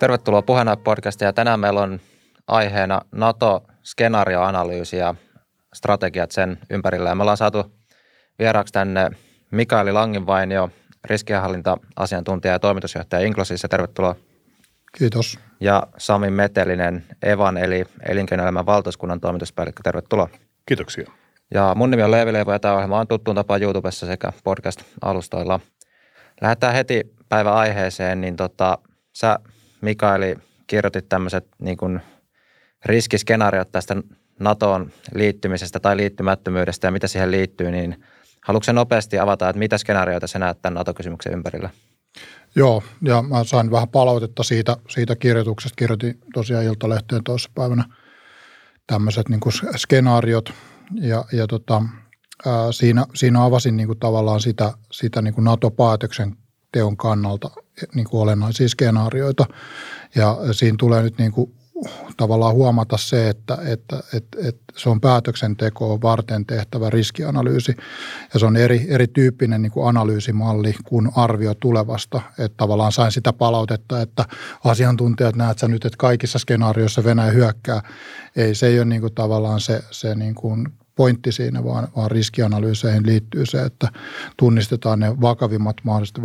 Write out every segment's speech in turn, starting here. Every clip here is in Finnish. Tervetuloa Puheenaihe-podcastiin ja tänään meillä on aiheena NATO-skenaarioanalyysi ja strategiat sen ympärillä. Ja me ollaan saatu vieraaksi tänne Mikaeli Langinvainio, riskienhallinta-asiantuntija ja toimitusjohtaja Inglosissa. Tervetuloa. Kiitos. Ja Sami Metelinen, EVAN eli elinkeinoelämän valtuuskunnan toimituspäällikkö. Tervetuloa. Kiitoksia. Ja mun nimi on Leevi Leivo ja tämä ohjelma on tuttuun tapaan YouTubessa sekä podcast-alustoilla. Lähdetään heti päivän aiheeseen, niin sä Mikaeli kirjoitit tämmöiset niin kuin riskiskenaariot tästä NATOon liittymisestä tai liittymättömyydestä ja mitä siihen liittyy, niin haluatko nopeasti avata, että mitä skenaarioita sä näet tämän NATO-kysymyksen ympärillä? Joo, ja mä sain vähän palautetta siitä kirjoituksesta. Kirjoitin tosiaan Iltalehteen toissapäivänä tämmöiset niin kuin skenaariot ja siinä avasin niin kuin tavallaan sitä niin kuin NATO-päätöksen teon kannalta niin kuin olennaisia skenaarioita ja siinä tulee nyt niin kuin tavallaan huomata se, että se on päätöksentekoa varten tehtävä riskianalyysi ja se on erityyppinen niin kuin analyysimalli kuin arvio tulevasta. Että tavallaan sain sitä palautetta, että asiantuntijat näet sä nyt, että kaikissa skenaarioissa Venäjä hyökkää. Ei, se ei ole niin kuin tavallaan se niin kuin pointti siinä, vaan riskianalyyseihin liittyy se, että tunnistetaan ne vakavimmat mahdolliset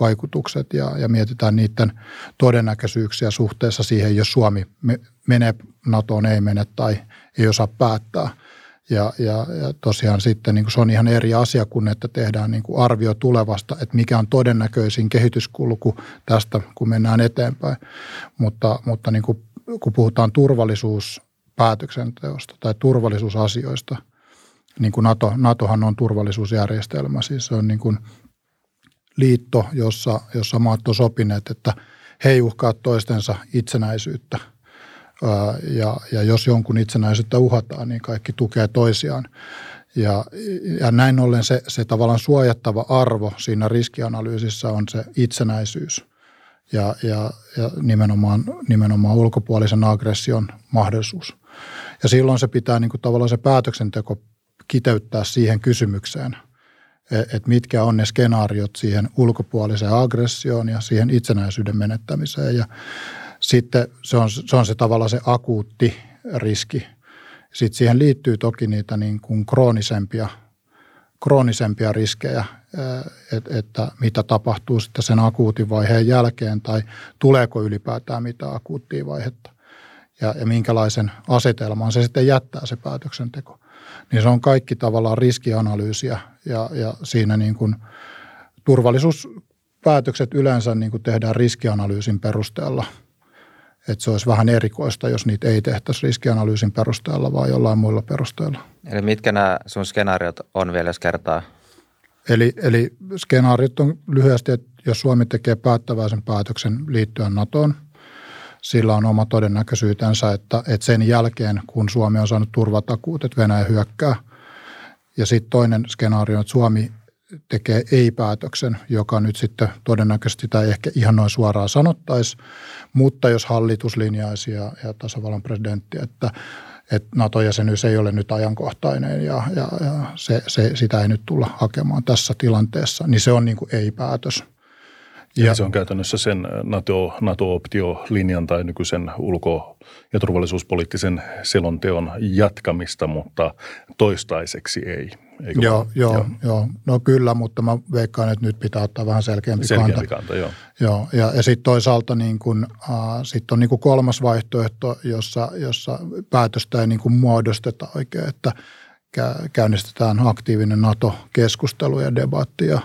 vaikutukset ja mietitään niiden todennäköisyyksiä suhteessa siihen, jos Suomi menee NATOon, ei mene tai ei osaa päättää. Ja tosiaan sitten niin kuin se on ihan eri asia kuin, että tehdään niin kuin arvio tulevasta, että mikä on todennäköisin kehityskulku tästä, kun mennään eteenpäin. Mutta niin kuin, kun puhutaan turvallisuuspäätöksenteosta tai turvallisuusasioista, niin kuin NATOhan on turvallisuusjärjestelmä, siis se on niin kuin liitto, jossa maat on sopineet, että he ei uhkaa toistensa itsenäisyyttä ja jos jonkun itsenäisyyttä uhataan, niin kaikki tukee toisiaan. Ja näin ollen se tavallaan suojattava arvo siinä riskianalyysissä on se itsenäisyys. Ja nimenomaan ulkopuolisen aggression mahdollisuus. Ja silloin se pitää niin kuin tavallaan se päätöksenteko kiteyttää siihen kysymykseen, että mitkä on ne skenaariot siihen ulkopuoliseen aggressioon ja siihen itsenäisyyden menettämiseen. Ja sitten se on tavallaan se akuutti riski. Sitten siihen liittyy toki niitä niin kuin kroonisempia riskejä, että mitä tapahtuu sitten sen akuutin vaiheen jälkeen tai tuleeko ylipäätään mitään akuuttia vaihetta ja minkälaisen asetelman se sitten jättää se päätöksenteko. Niin se on kaikki tavallaan riskianalyysiä ja siinä niin kuin turvallisuuspäätökset yleensä niin kuin tehdään riskianalyysin perusteella. Että se olisi vähän erikoista, jos niitä ei tehtäisi riskianalyysin perusteella, vaan jollain muilla perusteella. Eli mitkä nämä sun skenaariot on vielä, jos kertaa? Eli skenaariot on lyhyesti, että jos Suomi tekee päättäväisen päätöksen liittyä NATOon, sillä on oma todennäköisyytensä, että sen jälkeen, kun Suomi on saanut turvatakuut, että Venäjä hyökkää. Ja sitten toinen skenaario, että Suomi tekee ei-päätöksen, joka nyt sitten todennäköisesti tai ehkä ihan noin suoraan sanottaisi, mutta jos hallitus linjaisi ja tasavallan presidentti, että NATO-jäsenyys ei ole nyt ajankohtainen ja sitä ei nyt tulla hakemaan tässä tilanteessa, niin se on niin kuin ei-päätös. Ja se on käytännössä sen NATO-optiolinjan tai nykyisen ulko- ja turvallisuuspoliittisen selonteon jatkamista, mutta toistaiseksi ei. Joo. No kyllä, mutta mä veikkaan, että nyt pitää ottaa vähän selkeämpi kanta. Joo. Ja sitten toisaalta niin kun, sit on niin kun kolmas vaihtoehto, jossa päätöstä ei niin kun muodosteta oikein, että käynnistetään aktiivinen NATO-keskustelu ja debatti ja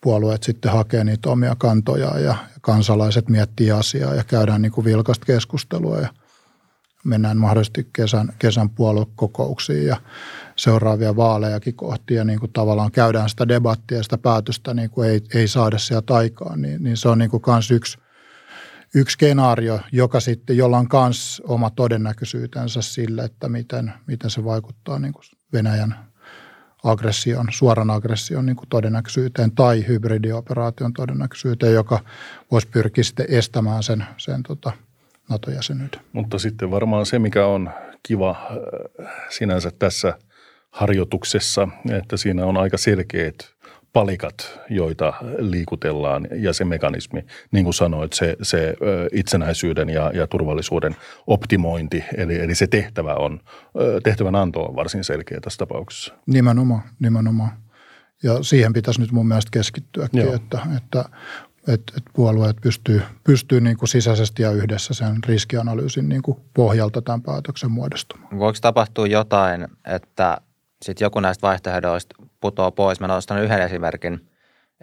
puolueet sitten hakee niitä omia kantojaan ja kansalaiset miettii asiaa ja käydään niin kuin vilkasta keskustelua ja mennään mahdollisesti kesän puoluekokouksiin ja seuraavia vaalejakin kohti ja niin kuin tavallaan käydään sitä debattia ja sitä päätöstä niin kuin ei saada sieltä aikaan. Niin se on niin kuin kans yksi skenaario, joka sitten, jolla on kans oma todennäköisyytensä sille, että miten se vaikuttaa niin kuin Venäjän suoran aggression niin kuin todennäköisyyteen tai hybridioperaation todennäköisyyteen, joka voisi pyrkiä sitten estämään sen NATO-jäsenyyden. Mutta sitten varmaan se, mikä on kiva sinänsä tässä harjoituksessa, että siinä on aika selkeät palikat, joita liikutellaan ja se mekanismi, niin kuin sanoit, se itsenäisyyden ja turvallisuuden optimointi, eli se tehtävänanto on varsin selkeä tässä tapauksessa. Nimenomaan. Ja siihen pitäisi nyt mun mielestä keskittyäkin, että puolueet pystyy niin kuin sisäisesti ja yhdessä sen riskianalyysin niin kuin pohjalta tämän päätöksen muodostumaan. Voiko tapahtua jotain, että sitten joku näistä vaihtoehdoista putoaa pois? Mä nostan yhden esimerkin.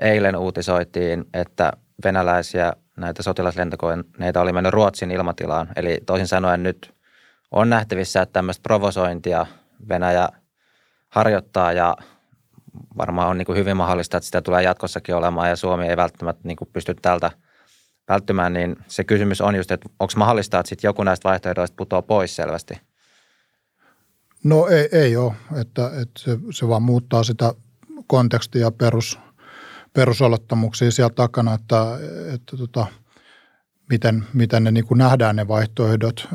Eilen uutisoitiin, että venäläisiä näitä sotilaslentokoneita oli mennyt Ruotsin ilmatilaan. Eli toisin sanoen nyt on nähtävissä, että tämmöistä provosointia Venäjä harjoittaa ja varmaan on niin kuin hyvin mahdollista, että sitä tulee jatkossakin olemaan ja Suomi ei välttämättä niin kuin pysty tältä välttymään, niin se kysymys on just, että onko mahdollista, että sitten joku näistä vaihtoehdoista putoaa pois selvästi? No ei ole, että se vaan muuttaa sitä kontekstia ja perusolettamuksia siellä takana, että miten ne niin kuin nähdään ne vaihtoehdot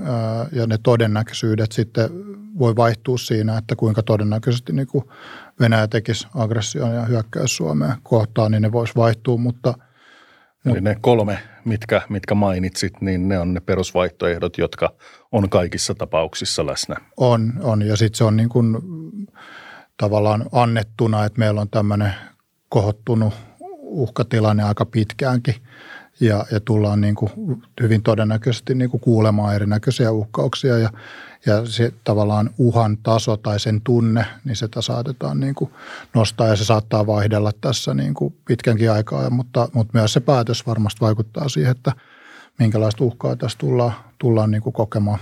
ja ne todennäköisyydet sitten voi vaihtua siinä, että kuinka todennäköisesti niin kuin Venäjä tekisi aggression ja hyökkäys Suomea kohtaan, niin ne voisi vaihtua, mutta eli ne kolme, mitkä mainitsit, niin ne on ne perusvaihtoehdot, jotka on kaikissa tapauksissa läsnä. On ja sitten se on niin kuin tavallaan annettuna, että meillä on tämmöinen kohottunut uhkatilanne aika pitkäänkin. Ja tullaan niin kuin hyvin todennäköisesti niin kuin kuulemaan erinäköisiä uhkauksia ja se tavallaan uhan taso tai sen tunne, niin sitä saatetaan niin kuin nostaa ja se saattaa vaihdella tässä niin kuin pitkänkin aikaa, mutta myös se päätös varmasti vaikuttaa siihen, että minkälaista uhkaa tässä tullaan niin kuin kokemaan.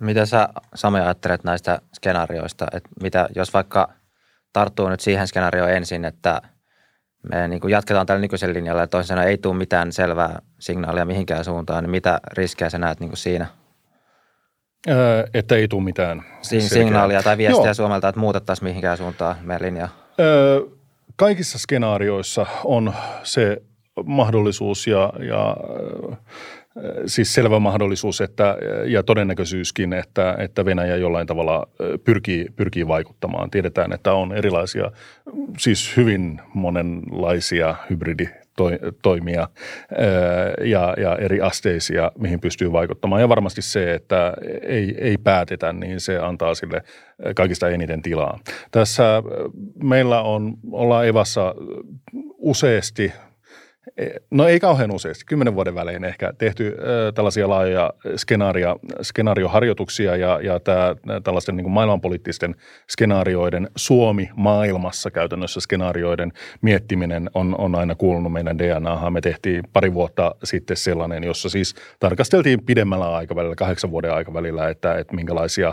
Mitä sä, Sami, ajattelet näistä skenaarioista, että mitä jos vaikka tarttuu nyt siihen skenaarioon ensin, että me niin kuin jatketaan tällä nykyisen linjalla ja toisin sanoen ei tule mitään selvää signaalia mihinkään suuntaan, niin mitä riskejä sä näet niin kuin siinä? Että ei tule mitään signaalia tai viestiä Suomelta, että muutettaisiin mihinkään suuntaan meidän linjaa. Kaikissa skenaarioissa on se mahdollisuus ja siis selvä mahdollisuus ja todennäköisyyskin, että Venäjä jollain tavalla pyrkii vaikuttamaan. Tiedetään, että on erilaisia, siis hyvin monenlaisia hybriditoimia ja eri asteisia, mihin pystyy vaikuttamaan. Ja varmasti se, että ei päätetä, niin se antaa sille kaikista eniten tilaa. Tässä meillä ollaan EVAssa useasti – no ei kauhean useasti, 10 vuoden välein ehkä tehty tällaisia laajoja skenaarioharjoituksia ja tällaisten niin kuin maailmanpoliittisten skenaarioiden Suomi maailmassa käytännössä skenaarioiden miettiminen on aina kuulunut meidän DNAhan. Me tehtiin 2 vuotta sitten sellainen, jossa siis tarkasteltiin pidemmällä aikavälillä, 8 vuoden aikavälillä, että minkälaisia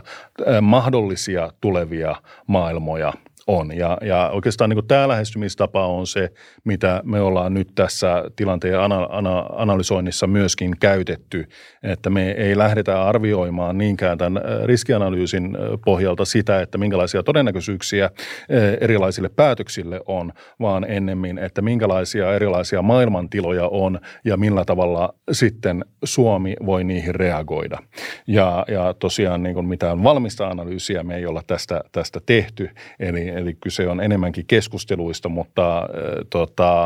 mahdollisia tulevia maailmoja on. Ja oikeastaan niin kuin tämä lähestymistapa on se, mitä me ollaan nyt tässä tilanteen analysoinnissa myöskin käytetty, että me ei lähdetä arvioimaan niinkään tämän riskianalyysin pohjalta sitä, että minkälaisia todennäköisyyksiä erilaisille päätöksille on, vaan ennemmin, että minkälaisia erilaisia maailmantiloja on ja millä tavalla sitten Suomi voi niihin reagoida. Ja tosiaan niin kuin mitään valmista analyysiä me ei olla tästä tehty, eli kyse on enemmänkin keskusteluista, mutta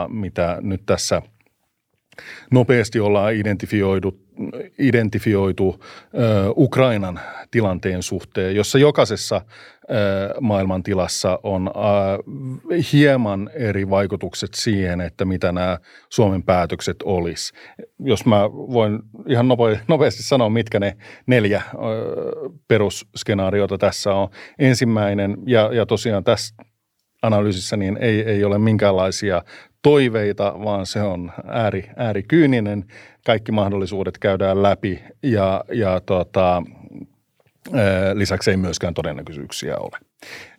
mitä nyt tässä nopeasti ollaan identifioitu Ukrainan tilanteen suhteen, jossa jokaisessa maailmantilassa on hieman eri vaikutukset siihen, että mitä nämä Suomen päätökset olisi. Jos mä voin ihan nopeasti sanoa, mitkä ne 4 perusskenaariota tässä on. Ensimmäinen, ja tosiaan tässä analyysissä niin ei ole minkäänlaisia toiveita, vaan se on äärikyyninen. Kaikki mahdollisuudet käydään läpi ja lisäksi ei myöskään todennäköisyyksiä ole.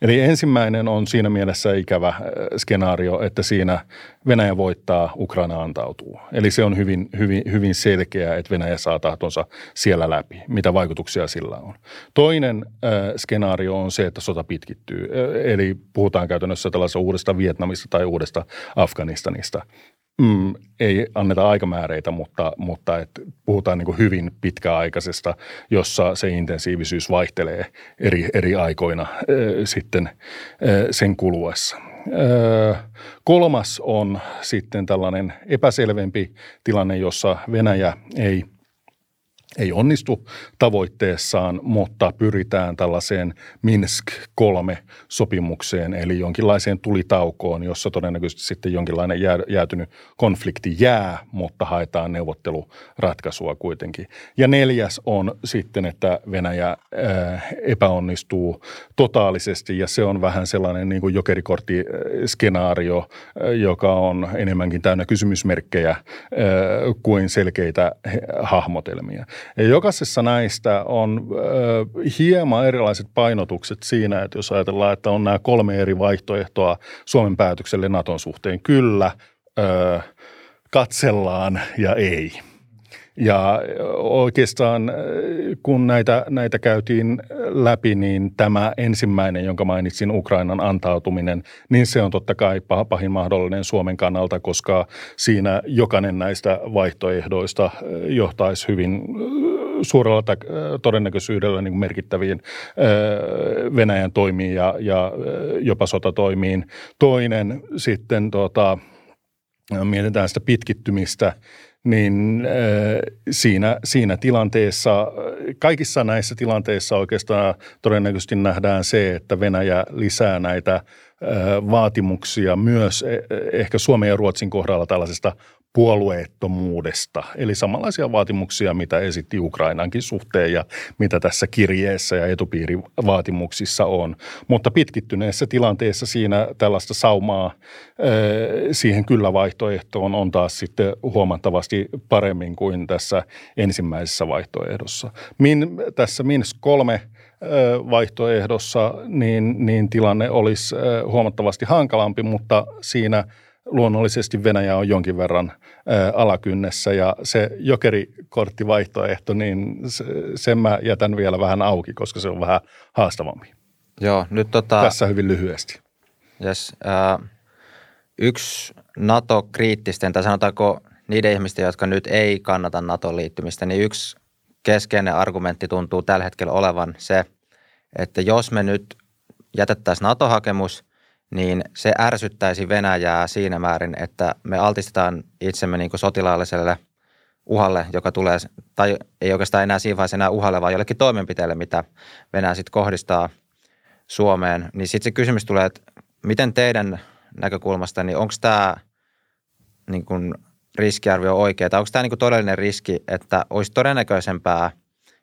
Eli ensimmäinen on siinä mielessä ikävä skenaario, että siinä Venäjä voittaa, Ukraina antautuu. Eli se on hyvin, hyvin, hyvin selkeää, että Venäjä saa tahtonsa siellä läpi, mitä vaikutuksia sillä on. Toinen skenaario on se, että sota pitkittyy. Eli puhutaan käytännössä tällaisesta uudesta Vietnamista tai uudesta Afganistanista. Ei anneta aikamääreitä, mutta puhutaan niin kuin hyvin pitkäaikaisesta, jossa se intensiivisyys vaihtelee eri aikoina sitten sen kuluessa. Kolmas on sitten tällainen epäselvempi tilanne, jossa Venäjä ei onnistu tavoitteessaan, mutta pyritään tällaiseen Minsk 3-sopimukseen, eli jonkinlaiseen tulitaukoon, jossa todennäköisesti sitten jonkinlainen jäätynyt konflikti jää, mutta haetaan neuvotteluratkaisua kuitenkin. Ja neljäs on sitten, että Venäjä epäonnistuu totaalisesti, ja se on vähän sellainen niin kuin jokerikorttiskenaario, joka on enemmänkin täynnä kysymysmerkkejä kuin selkeitä hahmotelmia. Ja jokaisessa näistä on hieman erilaiset painotukset siinä, että jos ajatellaan, että on nämä kolme eri vaihtoehtoa Suomen päätökselle Naton suhteen, kyllä, katsellaan ja ei. Ja oikeastaan kun näitä käytiin läpi, niin tämä ensimmäinen, jonka mainitsin, Ukrainan antautuminen, niin se on totta kai pahin mahdollinen Suomen kannalta, koska siinä jokainen näistä vaihtoehdoista johtaisi hyvin suurella todennäköisyydellä niin merkittäviin Venäjän toimiin ja jopa sotatoimiin. Toinen sitten, mietitään sitä pitkittymistä, niin siinä tilanteessa, kaikissa näissä tilanteissa oikeastaan todennäköisesti nähdään se, että Venäjä lisää näitä vaatimuksia myös ehkä Suomen ja Ruotsin kohdalla tällaisesta puolueettomuudesta. Eli samanlaisia vaatimuksia, mitä esitti Ukrainankin suhteen ja mitä tässä kirjeessä ja etupiirivaatimuksissa on. Mutta pitkittyneessä tilanteessa siinä tällaista saumaa siihen kyllä vaihtoehtoon on taas sitten huomattavasti paremmin kuin tässä ensimmäisessä vaihtoehdossa. Tässä Minsk 3 vaihtoehdossa niin tilanne olisi huomattavasti hankalampi, mutta siinä luonnollisesti Venäjä on jonkin verran alakynnessä, ja se jokerikorttivaihtoehto, niin sen mä jätän vielä vähän auki, koska se on vähän haastavampi. Joo, nyt tässä hyvin lyhyesti. Yes, yksi NATO-kriittisten, tai sanotaanko niiden ihmisten, jotka nyt ei kannata NATO-liittymistä, niin yksi keskeinen argumentti tuntuu tällä hetkellä olevan se, että jos me nyt jätettäisiin NATO-hakemus, niin se ärsyttäisi Venäjää siinä määrin, että me altistetaan itsemme niin kuin sotilaalliselle uhalle, joka tulee, tai ei oikeastaan enää siinä vaiheessa enää uhalle, vaan jollekin toimenpiteelle, mitä Venäjä sitten kohdistaa Suomeen. Niin sitten se kysymys tulee, että miten teidän näkökulmasta, niin onko tämä niin kuin riskiarvio oikea, tai onko tämä niin kuin todellinen riski, että olisi todennäköisempää,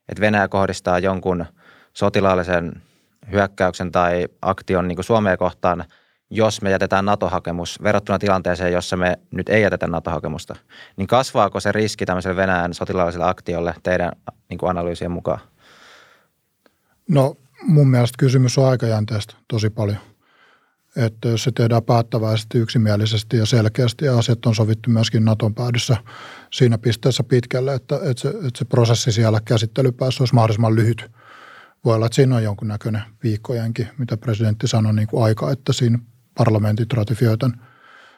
että Venäjä kohdistaa jonkun sotilaallisen hyökkäyksen tai aktion niin kuin Suomea kohtaan, jos me jätetään NATO-hakemus verrattuna tilanteeseen, jossa me nyt ei jätetä NATO-hakemusta, niin kasvaako se riski tämmöiselle Venäjän sotilaalliselle aktiolle teidän niin kuin analyysien mukaan? No mun mielestä kysymys on aikajänteestä tosi paljon. Että jos se tehdään päättäväisesti, yksimielisesti ja selkeästi, ja asiat on sovittu myöskin Naton päädyssä siinä pisteessä pitkälle, että se prosessi siellä käsittelypäässä olisi mahdollisimman lyhyt. Voi olla, että siinä on jonkunnäköinen viikkojenkin, mitä presidentti sanoi, niin kuin aika, että siinä parlamentit ratifioi tämän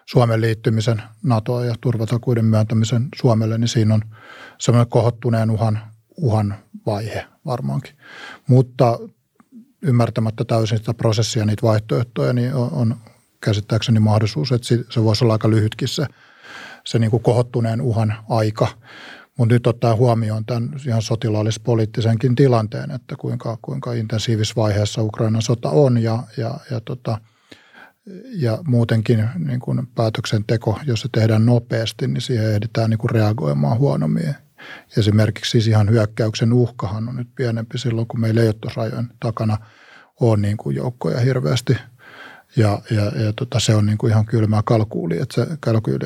Suomen liittymisen NATOon ja turvatakuiden myöntämisen Suomelle, niin siinä on semmoinen kohottuneen uhan vaihe varmaankin. Mutta ymmärtämättä täysin sitä prosessia ja niitä vaihtoehtoja, niin on käsittääkseni mahdollisuus, että se voisi olla aika lyhytkin se niin kuin kohottuneen uhan aika. Mutta nyt ottaa huomioon tämän ihan sotilaallispoliittisenkin tilanteen, että kuinka intensiivisessä vaiheessa Ukrainan sota on ja muutenkin niin kuin päätöksenteko, jos se tehdään nopeasti, niin siihen ehditään niin kuin reagoimaan huonommin. Esimerkiksi siis ihan hyökkäyksen uhkahan on nyt pienempi silloin, kun meillä ei ole tuossa rajojen takana ole niin kuin joukkoja hirveästi. Ja se on niin kuin ihan kylmää kalkuulia,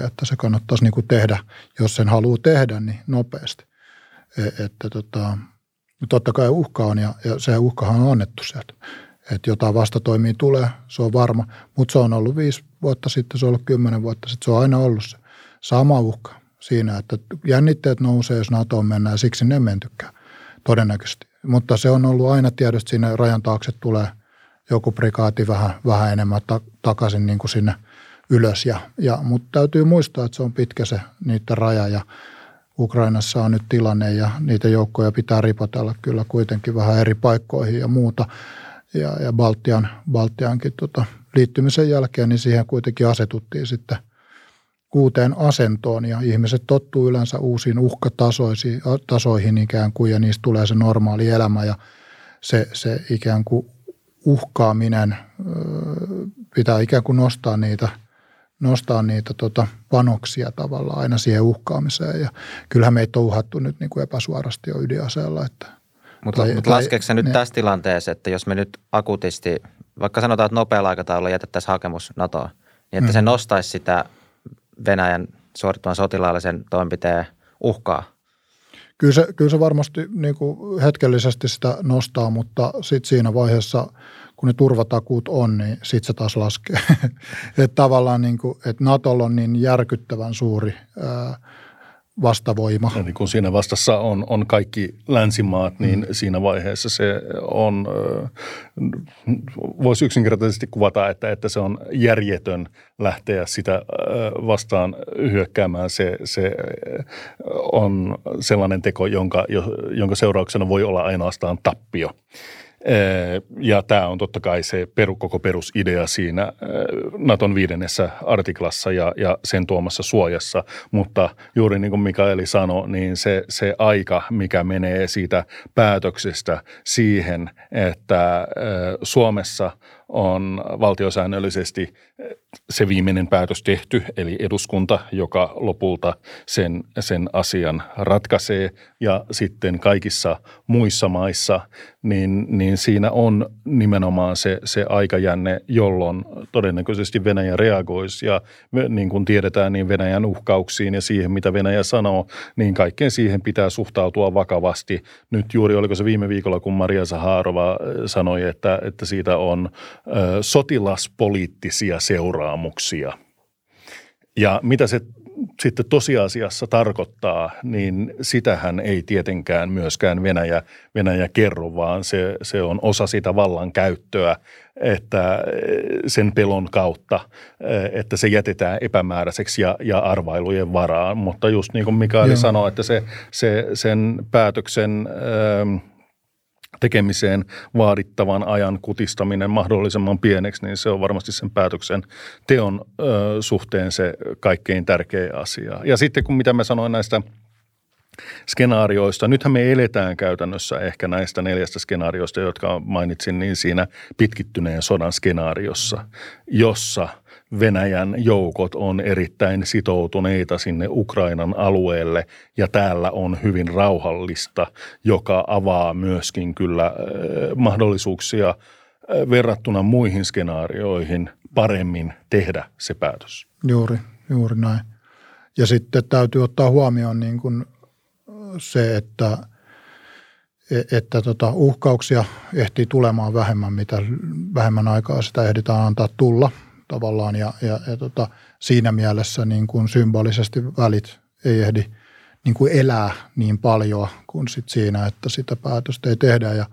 että se kannattaisi niin kuin tehdä, jos sen haluaa tehdä, niin nopeasti. Totta kai uhka on, ja se uhkahan on annettu sieltä. Että jotain vastatoimia tulee, se on varma. Mutta se on ollut 5 vuotta sitten, se on ollut 10 vuotta sitten, se on aina ollut se sama uhka siinä, että jännitteet nousee, jos NATOon mennään, ja siksi ne mentykään todennäköisesti. Mutta se on ollut aina tiedossa, siinä rajan taakse tulee joku prikaati vähän enemmän takaisin niin kuin sinne ylös. Mutta täytyy muistaa, että se on pitkä se niiden raja, ja Ukrainassa on nyt tilanne, ja niitä joukkoja pitää ripotella kyllä kuitenkin vähän eri paikkoihin ja muuta. Ja Baltiankin liittymisen jälkeen, niin siihen kuitenkin asetuttiin sitten uuteen asentoon ja ihmiset tottuu yleensä uusiin uhkatasoihin ikään kuin ja niistä tulee se normaali elämä ja se ikään kuin uhkaaminen pitää ikään kuin nostaa niitä panoksia tavallaan aina siihen uhkaamiseen ja kyllähän meitä on uhattu nyt niin kuin epäsuorasti jo ydinaseella. Mutta laskeeko se nyt tässä tilanteessa, että jos me nyt akuutisti, vaikka sanotaan, että nopealla aikataululla jätettäisiin hakemus NATOa, niin että se nostaisi sitä Venäjän suorittaman sotilaallisen toimenpiteen uhkaa? Kyllä se varmasti niin kuin hetkellisesti sitä nostaa, mutta sitten siinä vaiheessa, kun ne turvatakuut on, niin sitten se taas laskee. Että tavallaan niin kuin, että NATOlla on niin järkyttävän suuri vastavoima. Eli kun siinä vastassa on kaikki länsimaat, niin siinä vaiheessa se on, voisi yksinkertaisesti kuvata, että se on järjetön lähteä sitä vastaan hyökkäämään. Se on sellainen teko, jonka seurauksena voi olla ainoastaan tappio. Ja tämä on totta kai se koko perusidea siinä Naton 5. artiklassa ja sen tuomassa suojassa, mutta juuri niin kuin Mikaeli sanoi, niin se aika, mikä menee siitä päätöksestä siihen, että Suomessa on valtiosäännöllisesti se viimeinen päätös tehty, eli eduskunta, joka lopulta sen asian ratkaisee. Ja sitten kaikissa muissa maissa, niin siinä on nimenomaan se aikajänne, jolloin todennäköisesti Venäjä reagoisi. Ja niin kuin tiedetään, niin Venäjän uhkauksiin ja siihen, mitä Venäjä sanoo, niin kaikkeen siihen pitää suhtautua vakavasti. Nyt juuri oliko se viime viikolla, kun Maria Zaharova sanoi, että siitä on sotilaspoliittisia seuraamuksia. Ja mitä se sitten tosiasiassa tarkoittaa, niin sitähän ei tietenkään myöskään Venäjä kerro, vaan se on osa sitä vallankäyttöä, että sen pelon kautta, että se jätetään epämääräiseksi ja arvailujen varaan. Mutta just niin kuin Mikaeli sanoi, että sen päätöksen tekemiseen vaadittavan ajan kutistaminen mahdollisimman pieneksi, niin se on varmasti sen päätöksen teon suhteen se kaikkein tärkeä asia. Ja sitten kun mitä mä sanoin näistä skenaarioista, nythän me eletään käytännössä ehkä näistä 4 skenaarioista, jotka mainitsin, niin siinä pitkittyneen sodan skenaariossa, jossa Venäjän joukot on erittäin sitoutuneita sinne Ukrainan alueelle ja täällä on hyvin rauhallista, joka avaa myöskin kyllä mahdollisuuksia verrattuna muihin skenaarioihin paremmin tehdä se päätös. Juuri näin. Ja sitten täytyy ottaa huomioon niin kuin se, että uhkauksia ehtii tulemaan vähemmän, mitä vähemmän aikaa sitä ehditään antaa tulla. Tavallaan ja siinä mielessä niin kuin symbolisesti välit ei ehdi niin kuin elää niin paljon kuin sit siinä, että sitä päätöstä ei tehdä ja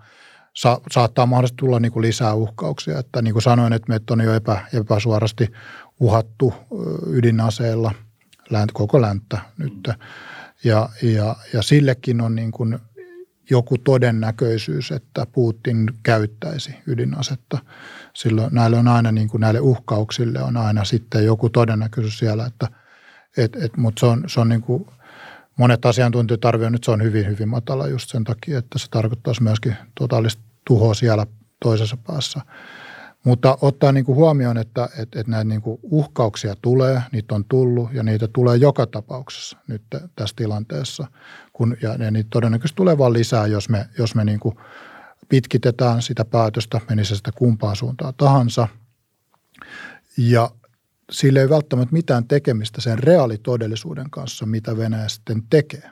saattaa mahdollisesti tulla niin kuin lisää uhkauksia. Että niin kuin sanoin, että meitä on jo epäsuorasti uhattu ydinaseella koko länttä nyt ja sillekin on niin kuin joku todennäköisyys, että Putin käyttäisi ydinasetta. Silloin näille on aina niin kuin näille uhkauksille on aina sitten joku todennäköisyys siellä, että mutta se on niin kuin monet asiantuntijat arvioivat, nyt se on hyvin matala just sen takia, että se tarkoittaisi myöskin totaalista tuhoa siellä toisessa päässä. Mutta ottaa niin kuin huomioon, että näitä niin kuin uhkauksia tulee, niitä on tullut ja niitä tulee joka tapauksessa nyt tässä tilanteessa. Ja niitä todennäköisesti tulee vaan lisää, jos me niin kuin pitkitetään sitä päätöstä, meni se sitä kumpaan suuntaan tahansa. Ja sillä ei välttämättä mitään tekemistä sen reaalitodellisuuden kanssa, mitä Venäjä sitten tekee.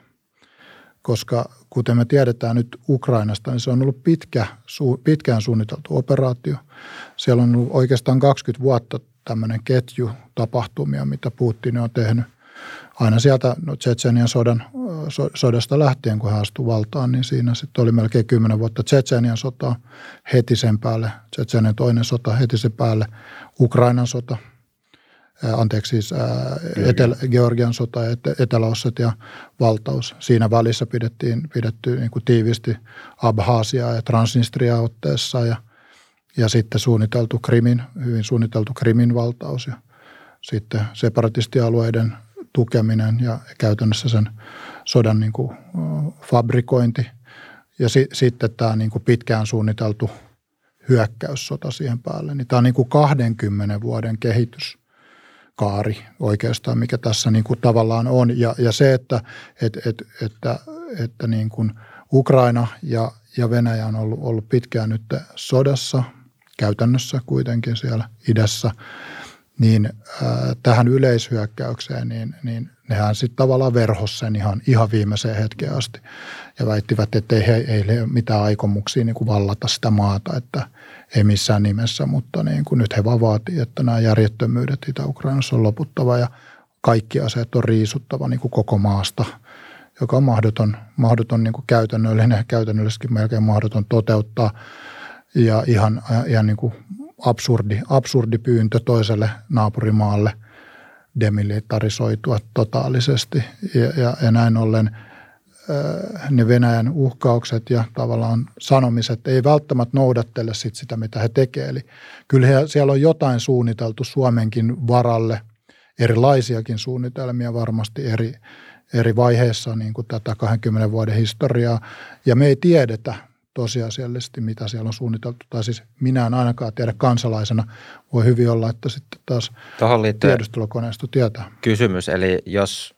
Koska kuten me tiedetään nyt Ukrainasta, niin se on ollut pitkään suunniteltu operaatio. Siellä on ollut oikeastaan 20 vuotta tämmöinen ketju tapahtumia, mitä Putin on tehnyt. Aina sieltä Tšetšenian sodasta lähtien, kun hän astui valtaan, niin siinä sitten oli melkein 10 vuotta Tšetšenian sotaa heti sen päälle. Tšetšenian toinen sota heti sen päälle, Ukrainan sota. Georgian sota ja Etelä-Ossetian valtaus. Siinä välissä pidettiin niin kuin tiiviisti Abhaasia ja Transnistria otteessa ja ja sitten hyvin suunniteltu Krimin valtaus ja sitten separatistialueiden tukeminen ja käytännössä sen sodan niin kuin fabrikointi ja sitten tämä niin kuin pitkään suunniteltu hyökkäyssota siihen päälle. Niin tämä on niin kuin 20 vuoden kehityskaari oikeastaan, mikä tässä niin kuin tavallaan on. Ja se, että niin kuin Ukraina ja Venäjä on ollut pitkään nyt sodassa, käytännössä kuitenkin siellä idässä, niin tähän yleishyökkäykseen, niin nehän sitten tavallaan verhosi sen ihan viimeiseen hetkeen asti ja väittivät, että ei ole mitään aikomuksia niin kuin vallata sitä maata, että ei missään nimessä, mutta niin kuin nyt he vaan vaatii, että nämä järjettömyydet Itä-Ukrainassa on loputtava ja kaikki aseet on riisuttava niin kuin koko maasta, joka on mahdoton niin kuin käytännöllisestikin melkein mahdoton toteuttaa ja ihan niin kuin absurdi pyyntö toiselle naapurimaalle demilitarisoitua totaalisesti ja näin ollen ne Venäjän uhkaukset ja tavallaan sanomiset ei välttämättä noudattele sitä, mitä he tekevät. Eli kyllä siellä on jotain suunniteltu Suomenkin varalle, erilaisiakin suunnitelmia varmasti eri vaiheissa niin kuin tätä 20 vuoden historiaa ja me ei tiedetä tosiasiallisesti, mitä siellä on suunniteltu. Tai siis minä en ainakaan tiedä kansalaisena. Voi hyvin olla, että sitten taas tiedustelukoneisto tietää. Kysymys, eli jos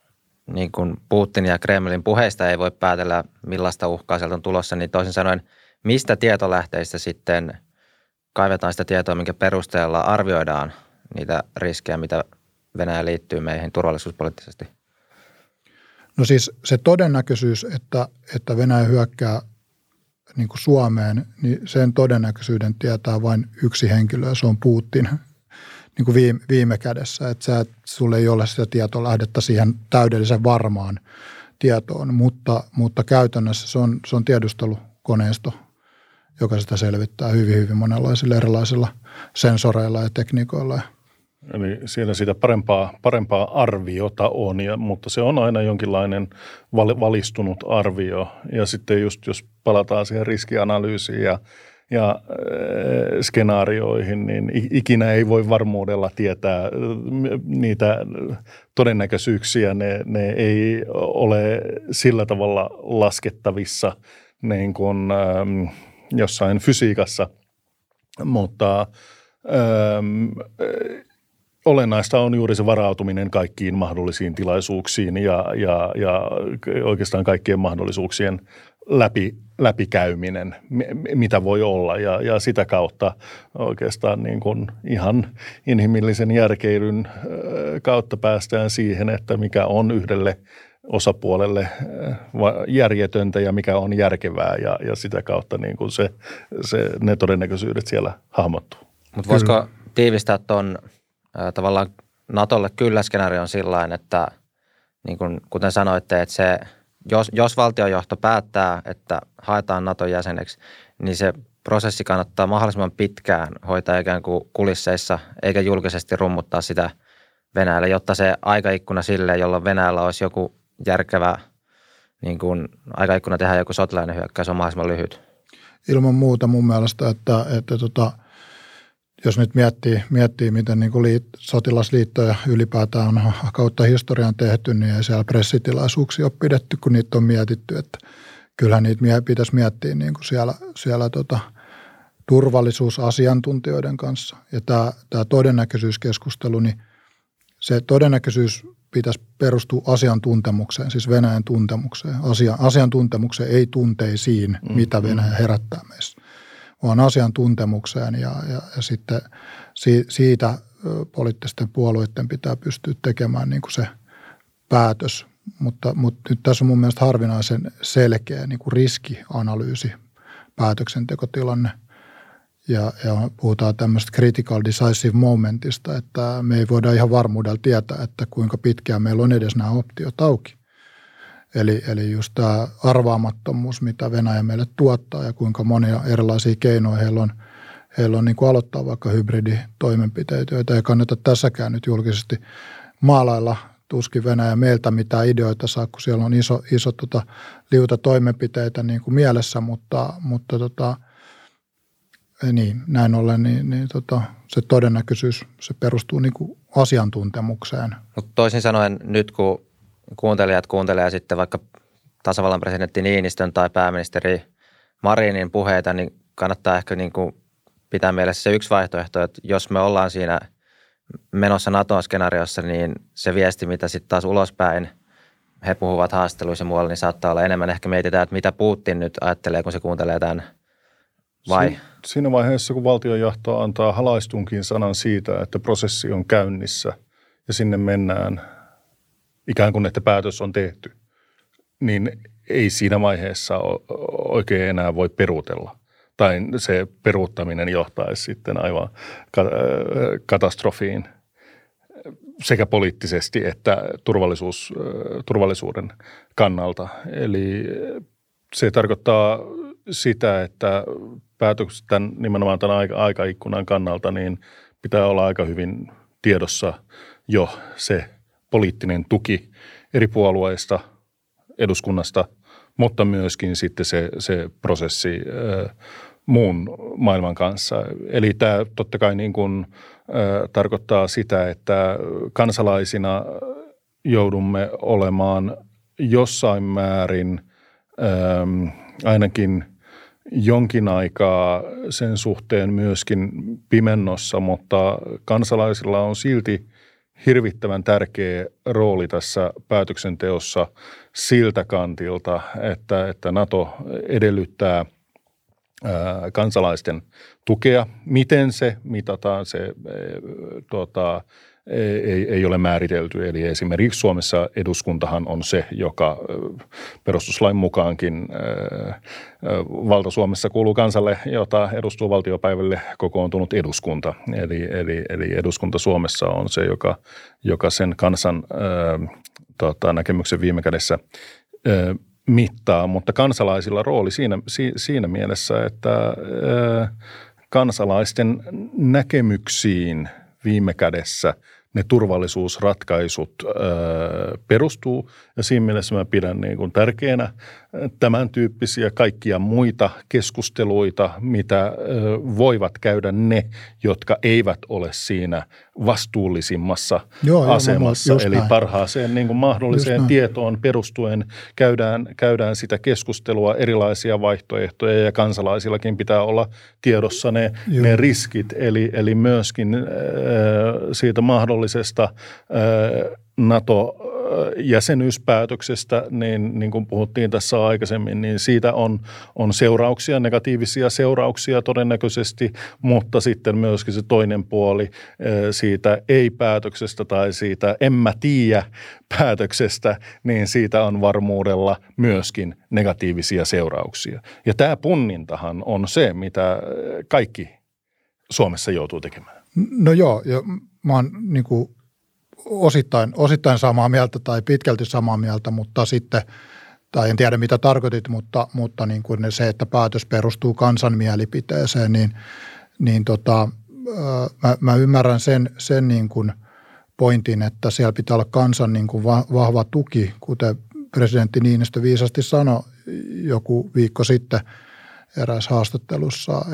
niin kuin Putinin ja Kremlin puheista ei voi päätellä, millaista uhkaa sieltä on tulossa, niin toisin sanoen, mistä tietolähteistä sitten kaivetaan sitä tietoa, minkä perusteella arvioidaan niitä riskejä, mitä Venäjä liittyy meihin turvallisuuspoliittisesti? No siis se todennäköisyys, että Venäjä hyökkää niin kuin Suomeen, niin sen todennäköisyyden tietää vain yksi henkilö, ja se on Putin niin kuin viime kädessä. Että sulla ei ole sitä tietolähdettä siihen täydellisen varmaan tietoon, mutta käytännössä se on tiedustelukoneisto, joka sitä selvittää hyvin monenlaisilla erilaisilla sensoreilla ja tekniikoilla. Eli siellä sitä parempaa arviota on, mutta se on aina jonkinlainen valistunut arvio. Ja sitten just jos palataan siihen riskianalyysiin ja skenaarioihin, niin ikinä ei voi varmuudella tietää niitä todennäköisyyksiä. Ne ei ole sillä tavalla laskettavissa niin kuin jossain fysiikassa, mutta olennaista on juuri se varautuminen kaikkiin mahdollisiin tilaisuuksiin ja oikeastaan kaikkien mahdollisuuksien läpikäyminen, mitä voi olla. Ja sitä kautta oikeastaan niin kuin ihan inhimillisen järkeilyn kautta päästään siihen, että mikä on yhdelle osapuolelle järjetöntä ja mikä on järkevää. Ja sitä kautta niin kuin ne todennäköisyydet siellä hahmottuu. Mutta voisiko tiivistää tuon tavallaan Natolle kyllä-skenaario on sillain, että niin kuin kuten sanoitte, että se, jos valtionjohto päättää, että haetaan Naton jäseneksi, niin se prosessi kannattaa mahdollisimman pitkään hoitaa ikään kuin kulisseissa, eikä julkisesti rummuttaa sitä Venäjälle, jotta se aikaikkuna sille, jolloin Venäjällä olisi joku järkevä niin kuin aikaikkuna tehdä joku sotilainen hyökkäys, on mahdollisimman lyhyt. Ilman muuta mun mielestä, että jos nyt miettii miten niin kuin sotilasliittoja ylipäätään on kautta historian tehty, niin ei siellä pressitilaisuuksia ole pidetty, kun niitä on mietitty. Että kyllähän niitä pitäisi miettiä niin kuin siellä turvallisuusasiantuntijoiden kanssa. Ja tämä todennäköisyyskeskustelu, niin se todennäköisyys pitäisi perustua asiantuntemukseen, siis Venäjän tuntemukseen. Asiantuntemukseen, ei tunteisiin, mitä Venäjä herättää meissä. Vaan asiantuntemukseen ja sitten siitä poliittisten puolueiden pitää pystyä tekemään niin kuin se päätös. Mutta nyt tässä on mun mielestä harvinaisen selkeä niin kuin riskianalyysi, päätöksentekotilanne. Ja puhutaan tämmöistä critical decisive momentista, että me ei voida ihan varmuudella tietää, että kuinka pitkään meillä on edes nämä optiot auki. Eli just tämä arvaamattomuus, mitä Venäjä meille tuottaa ja kuinka monia erilaisia keinoja heillä on niin kuin aloittaa vaikka hybriditoimenpiteitä, joita ei kannata tässäkään nyt julkisesti maalailla. Tuskin Venäjä meiltä mitään ideoita saa, kun siellä on iso liuta toimenpiteitä niin kuin mielessä, mutta Niin, näin ollen niin, se todennäköisyys, se perustuu niin kuin asiantuntemukseen. Mutta toisin sanoen nyt, kun kuuntelijat kuuntelee sitten vaikka tasavallan presidentti Niinistön tai pääministeri Marinin puheita, niin kannattaa ehkä niin kuin pitää mielessä se yksi vaihtoehto, että jos me ollaan siinä menossa NATO-skenaariossa, niin se viesti, mitä sitten taas ulospäin he puhuvat haasteluissa ja muualla, niin saattaa olla enemmän. Ehkä mietitään, että mitä Putin nyt ajattelee, kun se kuuntelee tämän. Vai? Siinä vaiheessa, kun valtionjohto antaa halaistunkin sanan siitä, että prosessi on käynnissä ja sinne mennään ikään kuin, että päätös on tehty, niin ei siinä vaiheessa oikein enää voi peruutella. Tai se peruuttaminen johtaisi sitten aivan katastrofiin sekä poliittisesti että turvallisuuden kannalta. Eli se tarkoittaa sitä, että päätökset tämän, nimenomaan tämän aikaikkunan kannalta, niin pitää olla aika hyvin tiedossa jo se poliittinen tuki eri puolueista, eduskunnasta, mutta myöskin sitten se prosessi muun maailman kanssa. Eli tämä totta kai niin kuin, tarkoittaa sitä, että kansalaisina joudumme olemaan jossain määrin ainakin jonkin aikaa sen suhteen myöskin pimennossa, mutta kansalaisilla on silti hirvittävän tärkeä rooli tässä päätöksenteossa siltä kantilta, että NATO edellyttää kansalaisten tukea. Miten se mitataan, se ei ole määritelty. Eli esimerkiksi Suomessa eduskuntahan on se, joka perustuslain mukaankin valta Suomessa kuuluu kansalle, jota edustuu valtiopäiville kokoontunut eduskunta. Eli eduskunta Suomessa on se, joka sen kansan näkemyksen viime kädessä mittaa, mutta kansalaisilla rooli siinä mielessä, että kansalaisten näkemyksiin viime kädessä ne turvallisuusratkaisut perustuu, ja siinä mielessä mä pidän niin kuin tärkeänä tämän tyyppisiä kaikkia muita keskusteluita, mitä voivat käydä ne, jotka eivät ole siinä vastuullisimmassa asemassa. Eli parhaaseen niin kuin mahdolliseen tietoon perustuen käydään sitä keskustelua, erilaisia vaihtoehtoja, ja kansalaisillakin pitää olla tiedossa ne riskit, eli myöskin siitä mahdollisesta NATO-jäsenyyspäätöksestä, niin kuin puhuttiin tässä aikaisemmin, niin siitä on seurauksia, negatiivisia seurauksia todennäköisesti, mutta sitten myöskin se toinen puoli siitä ei-päätöksestä tai siitä en mä tiedä -päätöksestä, niin siitä on varmuudella myöskin negatiivisia seurauksia. Ja tämä punnintahan on se, mitä kaikki Suomessa joutuu tekemään. No joo, ja mä oon niin kuin osittain samaa mieltä tai pitkälti samaa mieltä, mutta sitten, tai en tiedä mitä tarkoitit, mutta niin kuin se, että päätös perustuu kansan mielipiteeseen, niin, mä ymmärrän sen niin kuin pointin, että siellä pitää olla kansan niin kuin vahva tuki, kuten presidentti Niinistö viisasti sanoi joku viikko sitten eräs haastattelussa,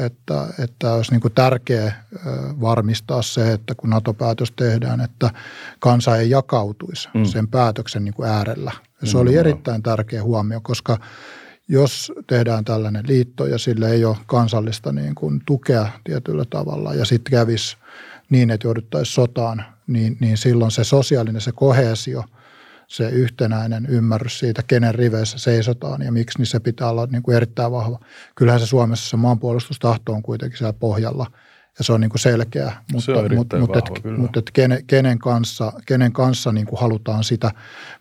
että olisi niin kuin tärkeä varmistaa se, että kun NATO-päätös tehdään, että kansa ei jakautuisi sen päätöksen niin kuin äärellä. Se oli erittäin tärkeä huomio, koska jos tehdään tällainen liitto ja sille ei ole kansallista niin kuin tukea tietyllä tavalla ja sitten kävisi niin, että jouduttaisiin sotaan, niin silloin se sosiaalinen, se koheesio, se yhtenäinen ymmärrys siitä, kenen riveissä seisotaan ja miksi, niin se pitää olla niin kuin erittäin vahva. Kyllähän se Suomessa se maanpuolustustahto on kuitenkin siellä pohjalla ja se on niin kuin selkeä, mutta kenen kanssa niin kuin halutaan sitä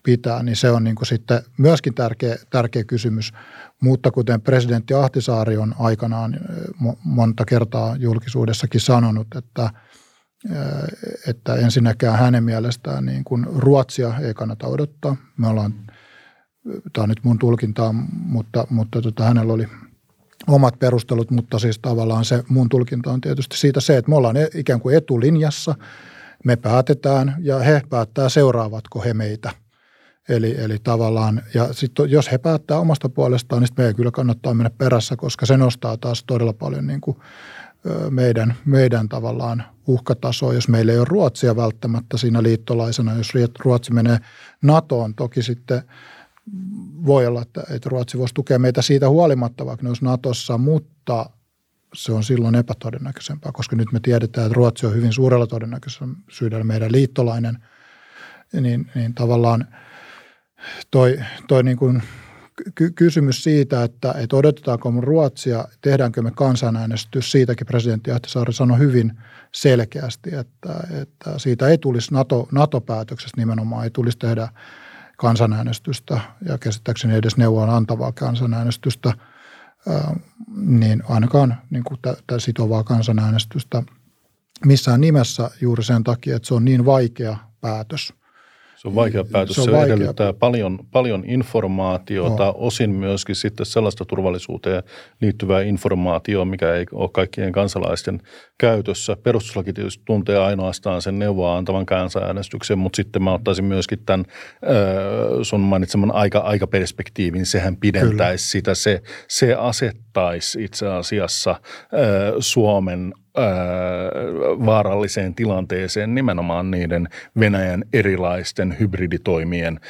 pitää, niin se on niin kuin sitten myöskin tärkeä kysymys. Mutta kuten presidentti Ahtisaari on aikanaan monta kertaa julkisuudessakin sanonut, että ensinnäkään hänen mielestään niin kuin Ruotsia ei kannata odottaa. Tämä on nyt mun tulkintaa, mutta hänellä oli omat perustelut, mutta siis tavallaan se mun tulkinta on tietysti siitä se, että me ollaan ikään kuin etulinjassa, me päätetään ja he päättää seuraavatko he meitä. Eli tavallaan, ja sitten jos he päättää omasta puolestaan, niin sitten meidän kyllä kannattaa mennä perässä, koska se nostaa taas todella paljon niin kuin meidän tavallaan uhkatasoa, jos meillä ei ole Ruotsia välttämättä siinä liittolaisena. Jos Ruotsi menee NATOon, toki sitten voi olla, että Ruotsi voisi tukea meitä siitä huolimatta, vaikka ne olisi NATOssa, mutta se on silloin epätodennäköisempää, koska nyt me tiedetään, että Ruotsi on hyvin suurella todennäköisyydellä meidän liittolainen, niin tavallaan toi niin kuin kysymys siitä, että odotetaanko me Ruotsia, tehdäänkö me kansanäänestys, siitäkin presidentti Ahtisaari sanoi hyvin selkeästi, että siitä ei tulisi NATO-päätöksestä nimenomaan, ei tulisi tehdä kansanäänestystä ja käsittääkseni edes neuvoa antavaa kansanäänestystä, niin ainakaan niin kuin sitovaa kansanäänestystä missään nimessä juuri sen takia, että se on niin vaikea päätös. Se on vaikea päätös. Se edellyttää paljon informaatiota, osin myöskin sitten sellaista turvallisuuteen liittyvää informaatiota, mikä ei ole kaikkien kansalaisten käytössä. Perustuslaki tietysti tuntee ainoastaan sen neuvoa antavan kansanäänestyksen, mutta sitten mä ottaisin myöskin tämän sun mainitseman aikaperspektiivin. Sehän pidentäisi sitä. Se asettaisi itse asiassa Suomen vaaralliseen tilanteeseen nimenomaan niiden Venäjän erilaisten hybriditoimien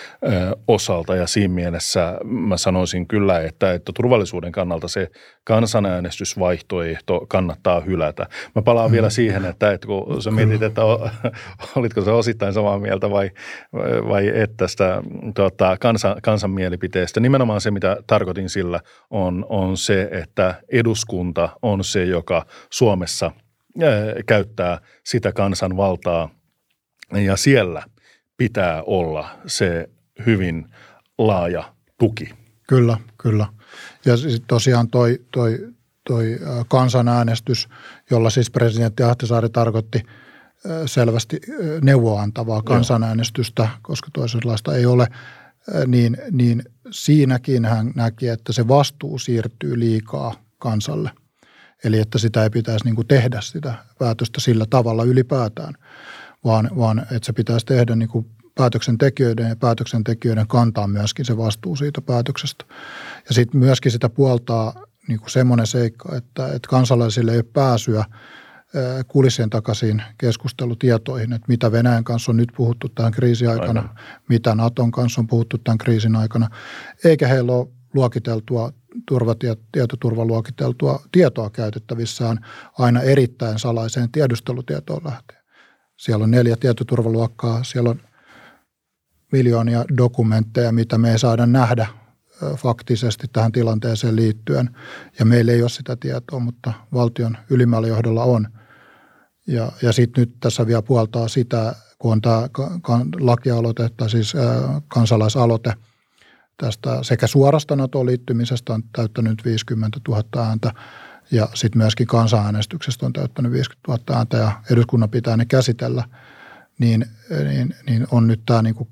osalta. Ja siinä mielessä mä sanoisin kyllä, että turvallisuuden kannalta se kansanäänestysvaihtoehto kannattaa hylätä. Mä palaan vielä siihen, että kun sä mietit, että olitko sä osittain samaa mieltä vai et tästä kansan mielipiteestä. Nimenomaan se, mitä tarkoitin sillä, on se, että eduskunta on se, joka Suomessa käyttää sitä kansanvaltaa ja siellä pitää olla se hyvin laaja tuki. Kyllä. Ja tosiaan toi kansanäänestys, jolla siis presidentti Ahtisaari tarkoitti selvästi neuvoa antavaa kansanäänestystä, koska toisenlaista ei ole, niin siinäkin hän näki, että se vastuu siirtyy liikaa kansalle. Eli että sitä ei pitäisi niin kuin tehdä sitä päätöstä sillä tavalla ylipäätään, vaan että se pitäisi tehdä niin kuin päätöksentekijöiden kantaa myöskin se vastuu siitä päätöksestä. Ja sitten myöskin sitä puoltaa niin kuin semmoinen seikka, että kansalaisille ei ole pääsyä kulissien takaisin keskustelutietoihin, että mitä Venäjän kanssa on nyt puhuttu tämän kriisin aikana, mitä Naton kanssa on puhuttu tämän kriisin aikana, eikä heillä ole luokiteltua tietoturvaluokiteltua tietoa käytettävissään aina erittäin salaiseen tiedustelutietoon lähtien. Siellä on 4 tietoturvaluokkaa, siellä on miljoonia dokumentteja, mitä me ei saada nähdä faktisesti tähän tilanteeseen liittyen. Ja meillä ei ole sitä tietoa, mutta valtion ylimmällä johdolla on. Ja sitten nyt tässä vielä puoltaa sitä, kun on tämä lakialoite, tai siis kansalaisaloite, tästä sekä suorasta NATOon liittymisestä on täyttänyt 50 000 ääntä ja sitten myöskin kansanäänestyksestä on täyttänyt 50 000 ääntä ja eduskunnan pitää ne käsitellä, niin on nyt tämä niinku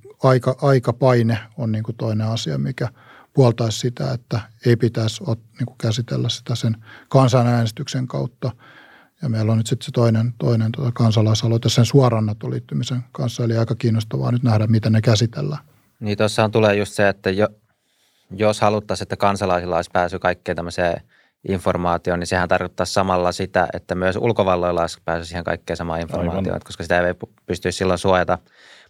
aikapaine on niinku toinen asia, mikä puoltaisi sitä, että ei pitäisi niinku käsitellä sitä sen kansanäänestyksen kautta. Ja meillä on nyt sitten se toinen kansalaisaloite sen suoran NATOon liittymisen kanssa, eli aika kiinnostavaa nyt nähdä, miten ne käsitellään. Niin tuossahan tulee just se, että jos haluttaisiin, että kansalaisilla olisi pääsy kaikkeen tämmöiseen informaatioon, niin sehän tarkoittaa samalla sitä, että myös ulkovalloilla olisi pääsy siihen kaikkeen samaan informaatioon, koska sitä ei pystyisi silloin suojata.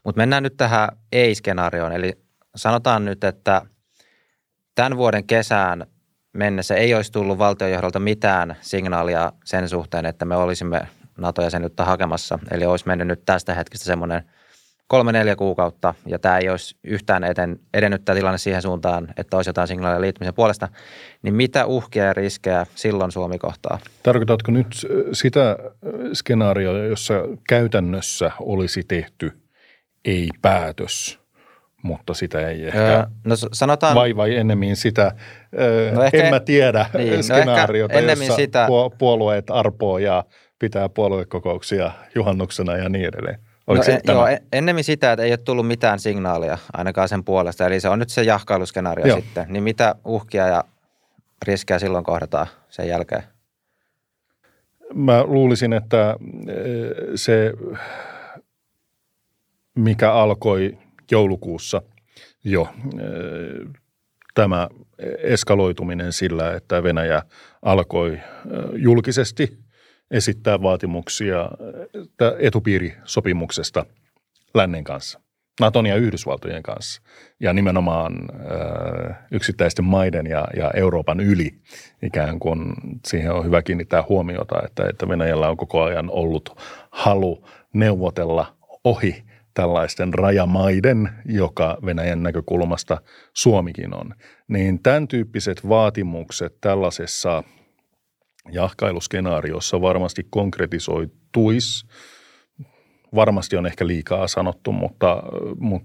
Mutta mennään nyt tähän ei-skenaarioon, eli sanotaan nyt, että tämän vuoden kesään mennessä ei olisi tullut valtionjohdolta mitään signaalia sen suhteen, että me olisimme NATO-jäsenyyttä hakemassa, eli olisi mennyt nyt tästä hetkestä semmoinen 3-4 kuukautta, ja tämä ei olisi yhtään edennyt tämä tilanne siihen suuntaan, että olisi jotain signaaleja liittymisen puolesta, niin mitä uhkia ja riskejä silloin Suomi kohtaa? Tarkoitatko nyt sitä skenaarioa, jossa käytännössä olisi tehty ei-päätös, mutta sitä ei ehkä, sanotaan, vai ennemmin sitä, ehkä, en mä tiedä niin, skenaariota, jossa sitä, puolueet arpoo ja pitää puoluekokouksia juhannuksena ja niin edelleen? Ennemmin sitä, että ei ole tullut mitään signaalia ainakaan sen puolesta. Eli se on nyt se jahkailuskenaario sitten. Niin mitä uhkia ja riskejä silloin kohdataan sen jälkeen? Mä luulisin, että se, mikä alkoi joulukuussa jo, tämä eskaloituminen sillä, että Venäjä alkoi julkisesti esittää vaatimuksia etupiirisopimuksesta lännen kanssa, Naton ja Yhdysvaltojen kanssa ja nimenomaan yksittäisten maiden ja Euroopan yli ikään kuin siihen on hyvä kiinnittää huomiota, että Venäjällä on koko ajan ollut halu neuvotella ohi tällaisten rajamaiden, joka Venäjän näkökulmasta Suomikin on, niin tämän tyyppiset vaatimukset tällaisessa jahkailuskenaariossa varmasti konkretisoituisi. Varmasti on ehkä liikaa sanottu, mutta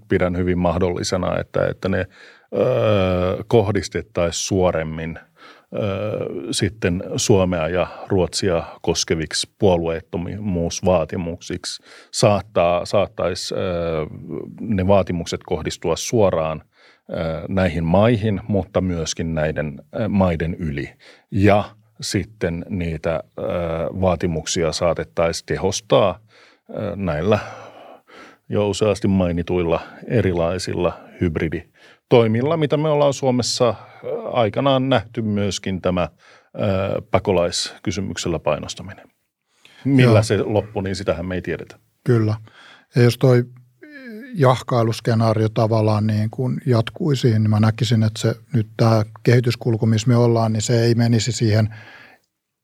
pidän hyvin mahdollisena, että ne kohdistettaisiin suoremmin sitten Suomea ja Ruotsia koskeviksi puolueettomuusvaatimuksiksi. Saattaisi ne vaatimukset kohdistua suoraan näihin maihin, mutta myöskin näiden maiden yli. Ja sitten niitä vaatimuksia saatettaisiin tehostaa näillä jo useasti mainituilla erilaisilla hybriditoimilla, mitä me ollaan Suomessa aikanaan nähty myöskin tämä pakolaiskysymyksellä painostaminen. Millä se loppui, niin sitähän me ei tiedetä. Kyllä. Ja jos toi jahkailuskenaario tavallaan niin kuin jatkuisi, niin mä näkisin, että se nyt tämä kehityskulku, missä me ollaan, niin se ei menisi siihen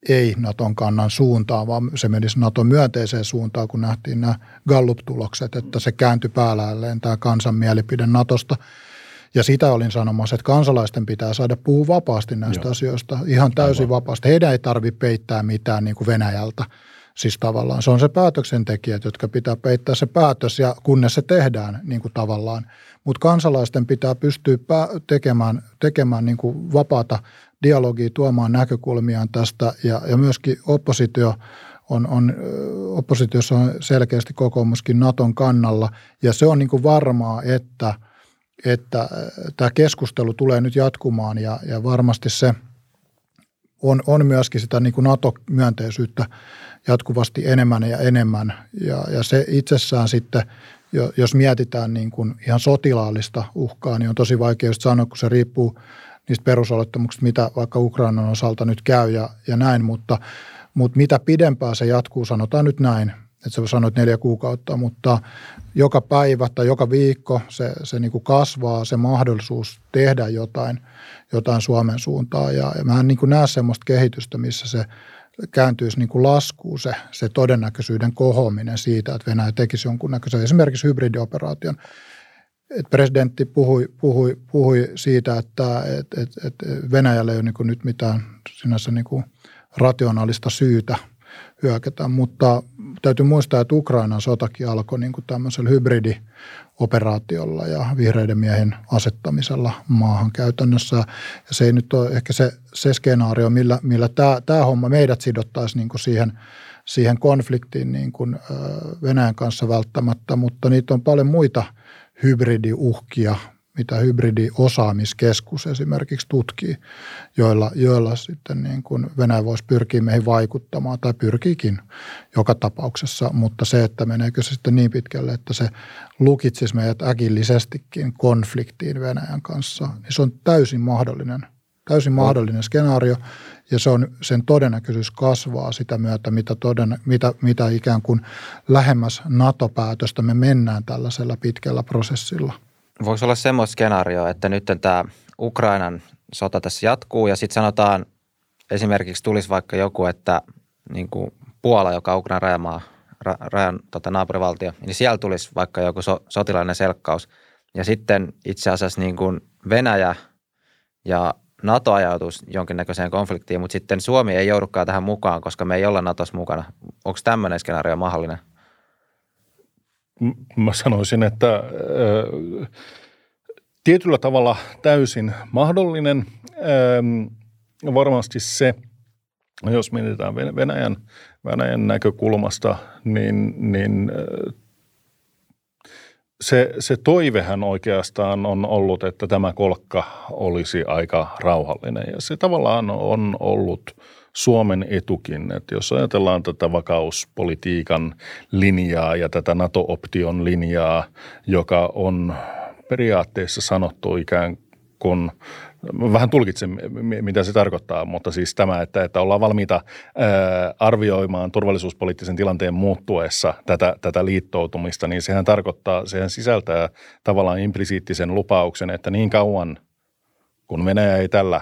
ei-Naton kannan suuntaan, vaan se menisi Naton myönteiseen suuntaan, kun nähtiin nämä Gallup-tulokset, että se kääntyi pääläälleen tämä kansan mielipide Natosta. Ja sitä olin sanomassa, että kansalaisten pitää saada puhua vapaasti näistä asioista, ihan täysin vapaasti. Heidän ei tarvitse peittää mitään niin kuin Venäjältä. Siis tavallaan se on se päätöksentekijät, jotka pitää peittää se päätös ja kunnes se tehdään niin kuin tavallaan. Mutta kansalaisten pitää pystyä tekemään niin kuin vapaata dialogia, tuomaan näkökulmiaan tästä ja myöskin oppositiossa on selkeästi kokoomuskin Naton kannalla ja se on niin kuin varmaa, että tämä keskustelu tulee nyt jatkumaan ja varmasti se on myöskin sitä niin kuin NATO-myönteisyyttä jatkuvasti enemmän ja se itsessään sitten, jos mietitään niin kuin ihan sotilaallista uhkaa, niin on tosi vaikea sanoa, kun se riippuu niistä perusolettamuksista, mitä vaikka Ukrainan osalta nyt käy ja näin, mutta mitä pidempään se jatkuu, sanotaan nyt näin, että sä sanoit 4 kuukautta, mutta joka päivä tai joka viikko se niin kuin kasvaa, se mahdollisuus tehdä jotain Suomen suuntaan ja mä en niin kuin näe semmoista kehitystä, missä se kääntyisi niin kuin laskuun se todennäköisyyden kohoaminen siitä, että Venäjä tekisi jonkunnäköisen esimerkiksi hybridioperaation. Et presidentti puhui siitä, että et Venäjällä ei ole niin kuin nyt mitään sinänsä niin kuin rationaalista syytä hyökätä, mutta täytyy muistaa, että Ukrainan sotakin alkoi niin kuin tämmöisellä hybridioperaatiolla ja vihreiden miehen asettamisella maahan käytännössä. Ja se ei nyt ole ehkä se skenaario, millä tämä homma meidät sidottaisi niin kuin siihen konfliktiin niin kuin Venäjän kanssa välttämättä, mutta niitä on paljon muita hybridiuhkia, mitä hybridiosaamiskeskus esimerkiksi tutkii, joilla sitten niin kuin Venäjä voisi pyrkiä meihin vaikuttamaan tai pyrkiikin joka tapauksessa, mutta se, että meneekö se sitten niin pitkälle, että se lukitsisi meidät äkillisestikin konfliktiin Venäjän kanssa, niin se on täysin mahdollinen skenaario ja se on, sen todennäköisyys kasvaa sitä myötä, mitä ikään kuin lähemmäs NATO-päätöstä me mennään tällaisella pitkällä prosessilla. Voisi olla semmoinen skenaario, että nyt tämä Ukrainan sota tässä jatkuu ja sitten sanotaan, esimerkiksi tulisi vaikka joku, että niin kuin Puola, joka on Ukrainan rajan naapurivaltio, niin siellä tulisi vaikka joku sotilainen selkkaus ja sitten itse asiassa niin kuin Venäjä ja NATO ajautuisi jonkinnäköiseen konfliktiin, mutta sitten Suomi ei joudukaan tähän mukaan, koska me ei olla NATOssa mukana. Onko tämmöinen skenaario mahdollinen? Mä sanoisin, että tietyllä tavalla täysin mahdollinen. Varmasti se, jos mietitään Venäjän näkökulmasta, niin se toivehän oikeastaan on ollut, että tämä kolkka olisi aika rauhallinen ja se tavallaan on ollut Suomen etukin, että jos ajatellaan tätä vakauspolitiikan linjaa ja tätä NATO-option linjaa, joka on periaatteessa sanottu ikään kun vähän tulkitsen, mitä se tarkoittaa, mutta siis tämä, että ollaan valmiita arvioimaan turvallisuuspoliittisen tilanteen muuttuessa tätä liittoutumista, niin sehän sisältää tavallaan implisiittisen lupauksen, että niin kauan kun Venäjä ei tällä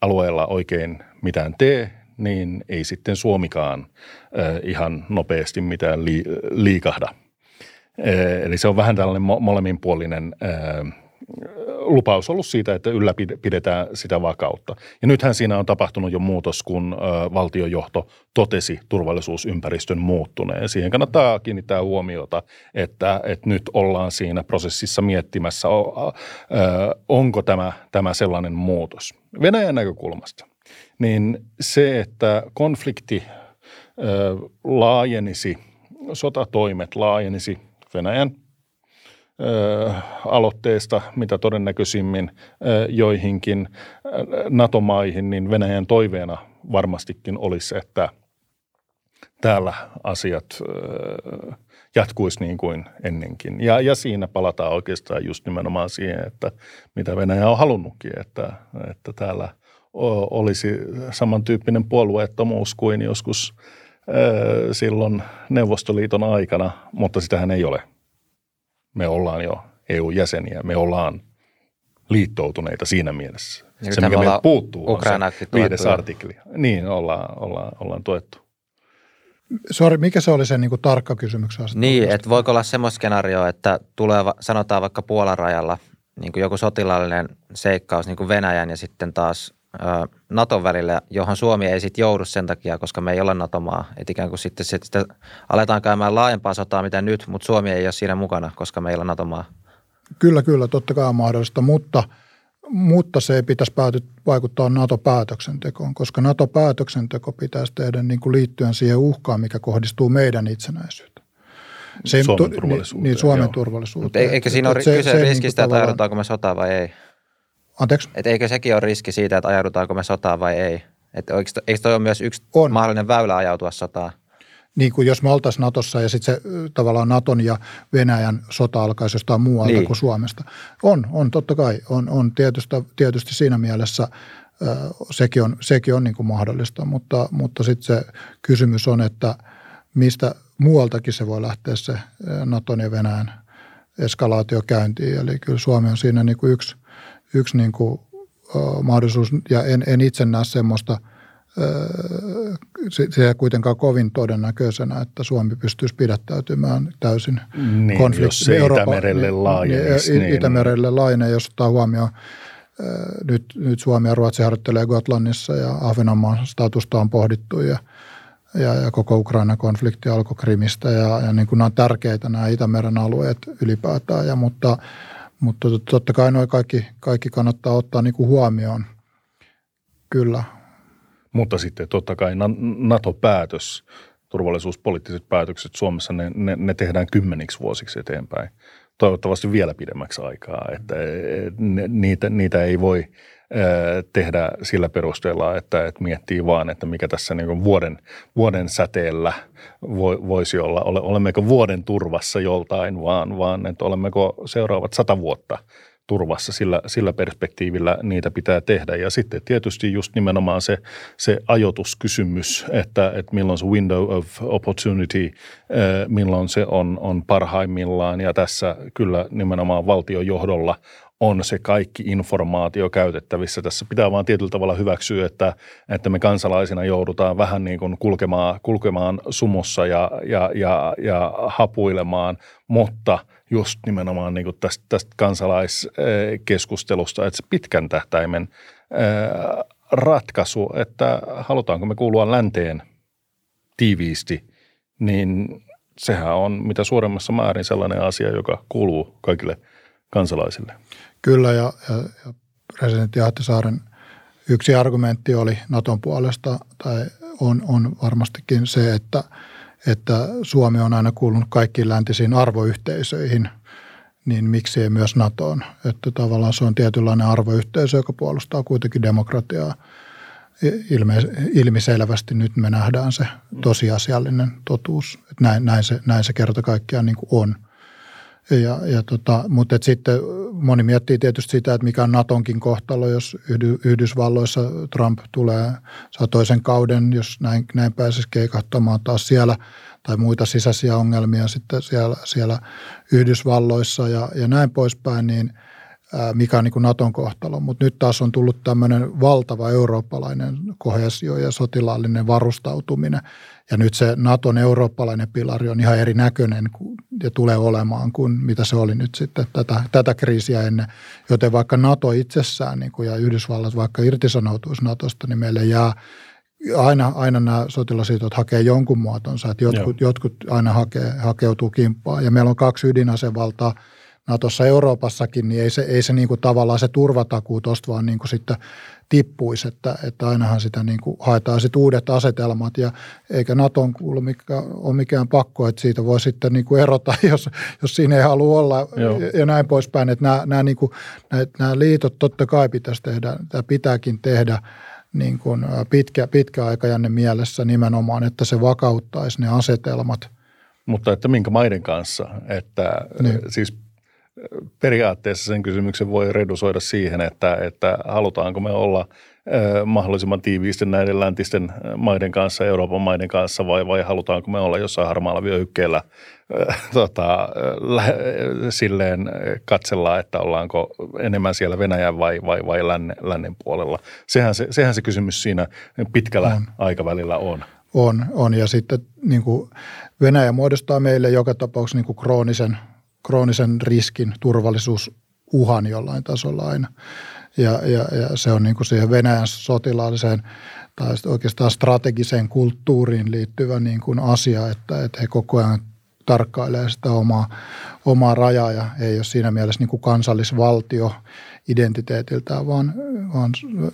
alueella oikein mitään tee, niin ei sitten Suomikaan ihan nopeasti mitään liikahda. Eli se on vähän tällainen molemminpuolinen lupaus ollut siitä, että ylläpidetään sitä vakautta. Ja nythän siinä on tapahtunut jo muutos, kun valtiojohto totesi turvallisuusympäristön muuttuneen. Siihen kannattaa kiinnittää huomiota, että nyt ollaan siinä prosessissa miettimässä, onko tämä sellainen muutos. Venäjän näkökulmasta, niin se, että konflikti laajenisi, sotatoimet laajenisi Venäjän aloitteesta, mitä todennäköisimmin joihinkin NATO-maihin, niin Venäjän toiveena varmastikin olisi, että täällä asiat jatkuisi niin kuin ennenkin. Ja siinä palataan oikeastaan just nimenomaan siihen, että mitä Venäjä on halunnutkin, että täällä olisi samantyyppinen puolueettomuus kuin joskus silloin Neuvostoliiton aikana, mutta sitähän ei ole. Me ollaan jo EU-jäseniä, me ollaan liittoutuneita siinä mielessä. Se, mikä meiltä puuttuu, on se 5. artikli. Niin, ollaan tuettu. Sori, mikä se oli se niin kuin tarkka kysymyksen asettelu? Niin, että voiko olla semmoinen skenaario, että tulee, sanotaan vaikka Puolan rajalla, niin kuin joku sotilaallinen seikkaus niin kuin Venäjän ja sitten taas Naton välillä, johon Suomi ei sitten joudu sen takia, koska me ei ole NATO-maa. Et ikään kuin sitten sitä aletaan käymään laajempaa sotaa, mitä nyt, mutta Suomi ei ole siinä mukana, koska me ei ole NATO-maa. Kyllä, totta kai on mahdollista, mutta se ei pitäisi vaikuttaa NATO-päätöksentekoon, koska NATO-päätöksenteko pitäisi tehdä niin kuin liittyen siihen uhkaan, mikä kohdistuu meidän itsenäisyyteen. Suomen turvallisuuteen. Niin, Suomen turvallisuuteen. Eikä siinä ole kyse riskistä, niin että ajaudutaanko me sotaan vai ei? Anteeksi? Että eikö sekin ole riski siitä, että ajaudutaanko me sotaan vai ei? Että eikö toi ole myös yksi mahdollinen väylä ajautua sotaan? Niin kuin jos me oltaisiin Natossa ja sitten se tavallaan Naton ja Venäjän sota alkaisi jostain muualta kuin Suomesta. On totta kai. On tietysti siinä mielessä sekin on niin kuin mahdollista, mutta sitten se kysymys on, että mistä muualtakin se voi lähteä se Naton ja Venäjän eskalaatio käyntiin. Eli kyllä Suomi on siinä niin kuin yksi niin kuin, mahdollisuus, ja en itse näe semmoista, se kuitenkaan kovin todennäköisenä, että Suomi pystyisi pidättäytymään täysin niin, konflikti. Niin, Itämerelle laajenisi. Niin. Itämerelle laajenee, jos ottaa huomioon. Nyt Suomi ja Ruotsi harjoittelee Gotlannissa, ja Ahvenanmaan statusta on pohdittu, ja koko Ukraina-konflikti alkoi Krimistä, ja niin kuin nämä on tärkeitä nämä Itämeren alueet ylipäätään, mutta totta kai nuo kaikki kannattaa ottaa niin kuin huomioon, kyllä. Mutta sitten totta kai NATO-päätös, turvallisuuspoliittiset päätökset Suomessa, ne tehdään 10 vuosiksi eteenpäin. Toivottavasti vielä pidemmäksi aikaa, että niitä ei voi tehdä sillä perusteella, että miettii vaan, että mikä tässä niin vuoden säteellä voisi olla. Olemmeko vuoden turvassa joltain, vaan että olemmeko seuraavat 100 vuotta turvassa sillä perspektiivillä niitä pitää tehdä. Ja sitten tietysti just nimenomaan se ajoituskysymys, että milloin se window of opportunity, milloin se on parhaimmillaan. Ja tässä kyllä nimenomaan valtiojohdolla on se kaikki informaatio käytettävissä. Tässä pitää vaan tietyllä tavalla hyväksyä, että me kansalaisina joudutaan vähän niin kuin kulkemaan sumussa ja hapuilemaan, mutta just nimenomaan niin kuin tästä kansalaiskeskustelusta, että se pitkän tähtäimen ratkaisu, että halutaanko me kuulua länteen tiiviisti, niin sehän on mitä suuremmassa määrin sellainen asia, joka kuuluu kaikille kansalaisille. Kyllä, ja presidentti Ahtisaaren yksi argumentti oli Naton puolesta, tai on varmastikin se, että Suomi on aina kuulunut kaikkiin läntisiin arvoyhteisöihin, niin miksi ei myös NATOon. Että tavallaan se on tietynlainen arvoyhteisö, joka puolustaa kuitenkin demokratiaa. Ilmiselvästi nyt me nähdään se tosiasiallinen totuus. Että näin se kerta kaikkiaan niin kuin on. Mutta sitten moni miettii tietysti sitä, että mikä on Natonkin kohtalo, jos Yhdysvalloissa Trump tulee, saa toisen kauden, jos näin pääsisi keikahtamaan taas siellä, tai muita sisäisiä ongelmia sitten siellä Yhdysvalloissa ja näin poispäin, niin mikä on niin kuin Naton kohtalo. Mutta nyt taas on tullut tämmöinen valtava eurooppalainen kohesio ja sotilaallinen varustautuminen. Ja nyt se Naton eurooppalainen pilari on ihan erinäköinen ja tulee olemaan kuin mitä se oli nyt sitten tätä kriisiä ennen. Joten vaikka Nato itsessään niin kuin ja Yhdysvallat vaikka irtisanoutuisi Natosta, niin meille jää aina nämä sotilasliitot hakee jonkun muotonsa. Että jotkut aina hakeutuu kimppaan ja meillä on kaksi ydinasevaltaa. Natossa Euroopassakin, niin ei se niin kuin tavallaan se turvatakuu tuosta vaan niin kuin sitten tippuisi, että ainahan sitä niin kuin haetaan sitten uudet asetelmat ja eikä Naton kuulu ole mikään pakko, että siitä voi sitten niin kuin erota, jos siinä ei halua olla ja näin poispäin, että nämä liitot totta kai pitäisi tehdä, tämä pitääkin tehdä niin kuin pitkä aikajänne mielessä nimenomaan, että se vakauttaisi ne asetelmat. Mutta että minkä maiden kanssa, että niin. Siis periaatteessa sen kysymyksen voi redusoida siihen, että halutaanko me olla mahdollisimman tiiviisti näiden läntisten maiden kanssa, Euroopan maiden kanssa vai halutaanko me olla jossain harmaalla vyöhykkeellä silleen katsellaan, että ollaanko enemmän siellä Venäjän vai lännen puolella. Sehän se kysymys siinä pitkällä aikavälillä on. On ja sitten niin kuin Venäjä muodostaa meille joka tapauksessa niin kuin kroonisen riskin, turvallisuusuhan jollain tasolla aina. Ja se on niin kuin siihen Venäjän sotilaalliseen tai oikeastaan strategiseen kulttuuriin liittyvä niin kuin asia, että he koko ajan tarkkailee sitä omaa rajaa ja ei ole siinä mielessä niin kuin kansallisvaltio identiteetiltään, vaan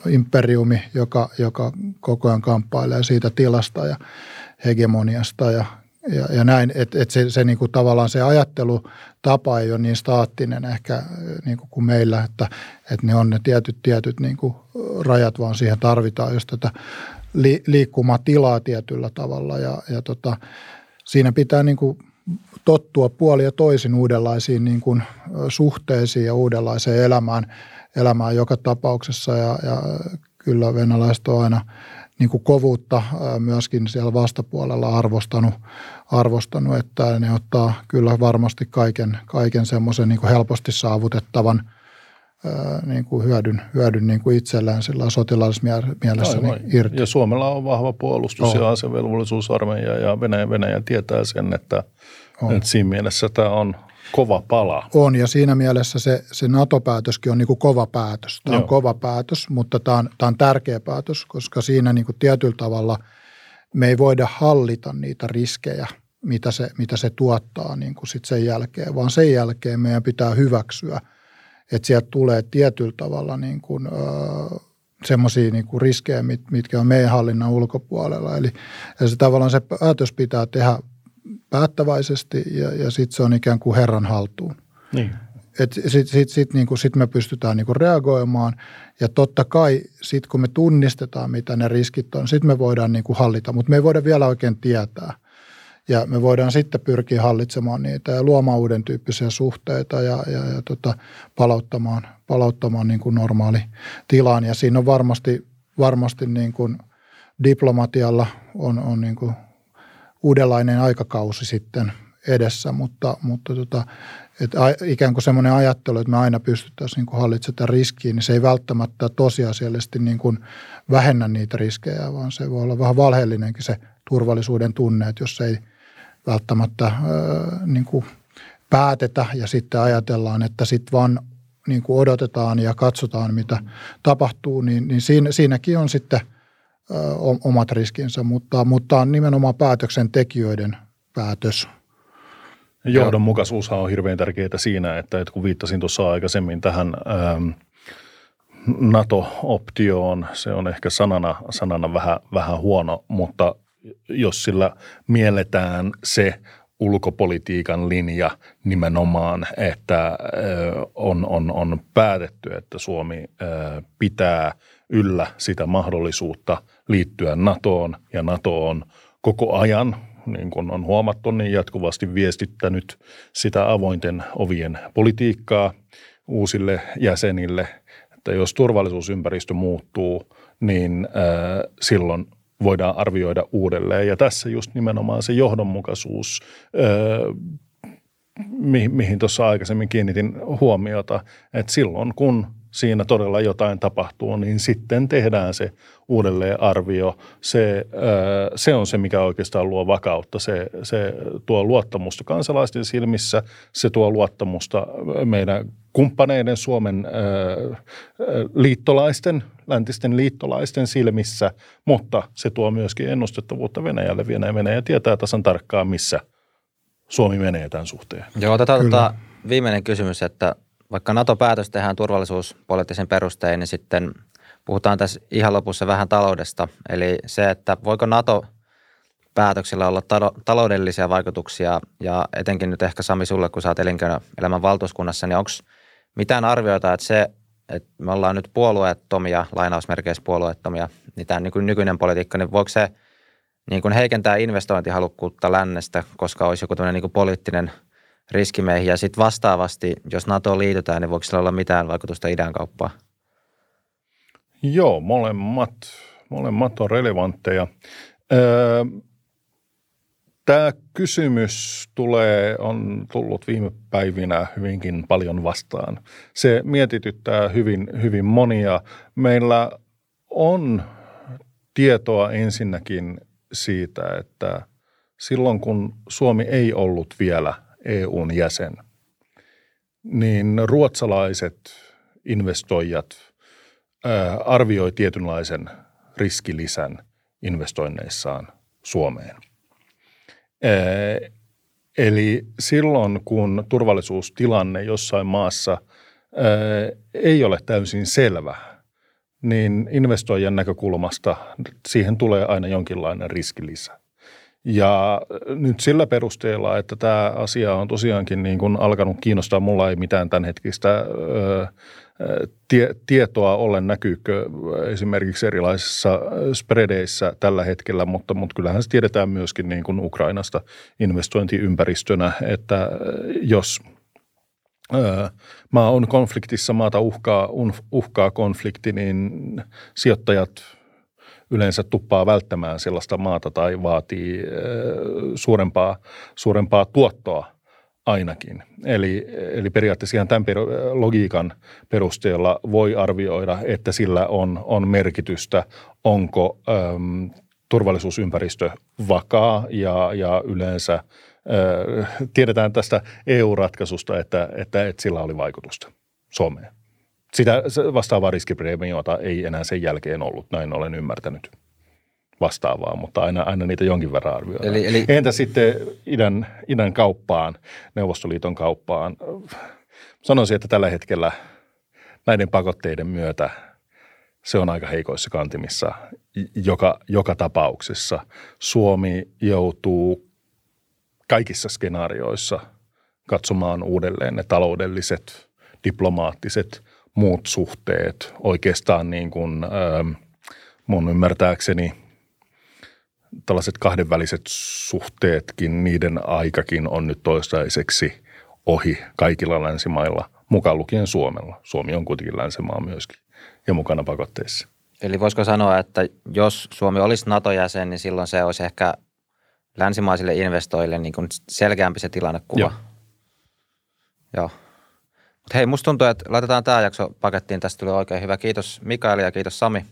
imperiumi, joka koko ajan kamppailee siitä tilasta ja hegemoniasta ja näin, että se niinku tavallaan se ajattelutapa ei ole niin staattinen ehkä niinku kuin meillä, että ne on ne tietyt niinku rajat, vaan siihen tarvitaan just tätä liikkumatilaa tietyllä tavalla ja siinä pitää niinku tottua puolin ja toisin uudenlaisiin niinku suhteisiin ja uudenlaiseen elämään joka tapauksessa ja kyllä venäläiset on aina niin kuin kovuutta myöskin siellä vastapuolella arvostanut, että ne ottaa kyllä varmasti kaiken semmoisen niin kuin helposti saavutettavan niin kuin hyödyn niin kuin itsellään sillä sotilaallisessa mielessä niin irti. Ja Suomella on vahva puolustus ja asevelvollisuusarmeija ja Venäjä tietää sen, että siinä mielessä tämä on kova pala. On ja siinä mielessä se NATO-päätöskin on niin kuin kova päätös. Tämä on kova päätös, mutta tämä on tärkeä päätös, koska siinä niin kuin tietyllä tavalla me ei voida hallita niitä riskejä, mitä se tuottaa niin kuin sit sen jälkeen, vaan sen jälkeen meidän pitää hyväksyä, että sieltä tulee tietyllä tavalla niin kuin semmoisia niin kuin riskejä, mitkä on meidän hallinnan ulkopuolella. Eli se tavallaan se päätös pitää tehdä päättäväisesti ja sitten se on ikään kuin Herran haltuun. Niin. Sitten me pystytään niinku reagoimaan ja totta kai sitten kun me tunnistetaan, mitä ne riskit on, sitten me voidaan niinku hallita, mutta me ei voida vielä oikein tietää. Ja me voidaan sitten pyrkiä hallitsemaan niitä ja luomaan uuden tyyppisiä suhteita ja palauttamaan niinku normaali tilaan. Ja siinä on varmasti niinku diplomatialla on niinku uudenlainen aikakausi sitten edessä, mutta ikään kuin semmoinen ajattelu, että me aina pystyttäisiin niin kuin hallitsemaan riskiä, niin se ei välttämättä tosiasiallisesti niin kuin vähennä niitä riskejä, vaan se voi olla vähän valheellinenkin se turvallisuuden tunne, että jos ei välttämättä niin kuin päätetä ja sitten ajatellaan, että sitten vaan niin kuin odotetaan ja katsotaan, mitä tapahtuu, niin siinäkin on sitten omat riskinsä, mutta on nimenomaan päätöksentekijöiden päätös. Johdonmukaisuushan on hirveän tärkeää siinä, että kun viittasin tuossa aikaisemmin tähän NATO-optioon, se on ehkä sanana vähän huono, mutta jos sillä mielletään se ulkopolitiikan linja nimenomaan, että on päätetty, että Suomi pitää yllä sitä mahdollisuutta liittyä NATOon ja NATO on koko ajan niin kuin on huomattu, niin jatkuvasti viestittänyt sitä avointen ovien politiikkaa uusille jäsenille, että jos turvallisuusympäristö muuttuu, niin silloin voidaan arvioida uudelleen. Ja tässä just nimenomaan se johdonmukaisuus, mihin tuossa aikaisemmin kiinnitin huomiota, että silloin kun siinä todella jotain tapahtuu, niin sitten tehdään se uudelleenarvio. Se on se, mikä oikeastaan luo vakautta. Se tuo luottamusta kansalaisten silmissä, se tuo luottamusta meidän kumppaneiden, Suomen liittolaisten, läntisten liittolaisten silmissä, mutta se tuo myöskin ennustettavuutta Venäjälle. Venäjä tietää tasan tarkkaan, missä Suomi menee tämän suhteen. Joo, otetaan viimeinen kysymys, että vaikka NATO-päätös tehdään turvallisuuspoliittisen perustein, niin sitten puhutaan tässä ihan lopussa vähän taloudesta. Eli se, että voiko NATO-päätöksillä olla taloudellisia vaikutuksia, ja etenkin nyt ehkä Sami sulle, kun sä oot elinkeinoelämän valtuuskunnassa, niin onko mitään arvioita, että se, että me ollaan nyt puolueettomia, lainausmerkeissä puolueettomia, niin tämä nykyinen politiikka, niin voiko se niin kuin heikentää investointihalukkuutta lännestä, koska olisi joku tämmöinen niin kuin poliittinen riski meihin. Ja sitten vastaavasti, jos NATOon liitytään, niin voiko sillä olla mitään vaikutusta idänkauppaan? Joo, molemmat on relevantteja. Tämä kysymys on tullut viime päivinä hyvinkin paljon vastaan. Se mietityttää hyvin monia. Meillä on tietoa ensinnäkin siitä, että silloin kun Suomi ei ollut vielä EU:n jäsen, niin ruotsalaiset investoijat arvioi tietynlaisen riskilisän investoinneissaan Suomeen. Eli silloin, kun turvallisuustilanne jossain maassa ei ole täysin selvä, niin investoijan näkökulmasta siihen tulee aina jonkinlainen riskilisä. Ja nyt sillä perusteella, että tämä asia on tosiaankin niin kuin alkanut kiinnostaa, mulla ei mitään tämänhetkistä tietoa ole, näkyykö esimerkiksi erilaisissa spreadeissä tällä hetkellä, mutta kyllähän se tiedetään myöskin niin kuin Ukrainasta investointiympäristönä, että jos maa on konfliktissa, maata uhkaa konflikti, niin sijoittajat yleensä tuppaa välttämään sellaista maata tai vaatii suurempaa tuottoa ainakin. Eli periaatteessa ihan tämän logiikan perusteella voi arvioida, että sillä on merkitystä, onko turvallisuusympäristö vakaa ja yleensä tiedetään tästä EU-ratkaisusta, että sillä oli vaikutusta Suomeen. Sitä vastaavaa riskipreemiota ei enää sen jälkeen ollut, näin olen ymmärtänyt vastaavaa, mutta aina niitä jonkin verran arvioidaan. Entä sitten idän kauppaan, Neuvostoliiton kauppaan? Sanoisin, että tällä hetkellä näiden pakotteiden myötä se on aika heikoissa kantimissa. Joka tapauksessa Suomi joutuu kaikissa skenaarioissa katsomaan uudelleen ne taloudelliset, diplomaattiset, muut suhteet. Oikeastaan niin kuin mun ymmärtääkseni tällaiset kahdenväliset suhteetkin, niiden aikakin on nyt toistaiseksi ohi kaikilla länsimailla, mukaan lukien Suomella. Suomi on kuitenkin länsimaa myöskin ja mukana pakotteissa. Eli voisiko sanoa, että jos Suomi olisi NATO-jäsen, niin silloin se olisi ehkä länsimaisille investoijille niin kuin selkeämpi se tilannekuva. Joo. Hei, musta tuntuu, että laitetaan tämä jakso pakettiin. Tästä tuli oikein hyvä. Kiitos Mikael ja kiitos Sami.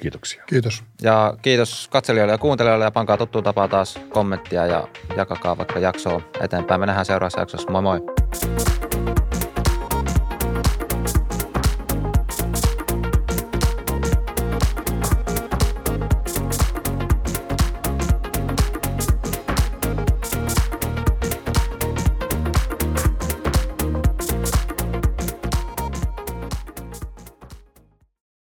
Kiitoksia. Kiitos. Ja kiitos katselijoille ja kuuntelijoille ja pankaa tuttuun tapaan taas kommenttia ja jakakaa vaikka jaksoa eteenpäin. Me nähdään seuraavassa jaksossa. Moi moi.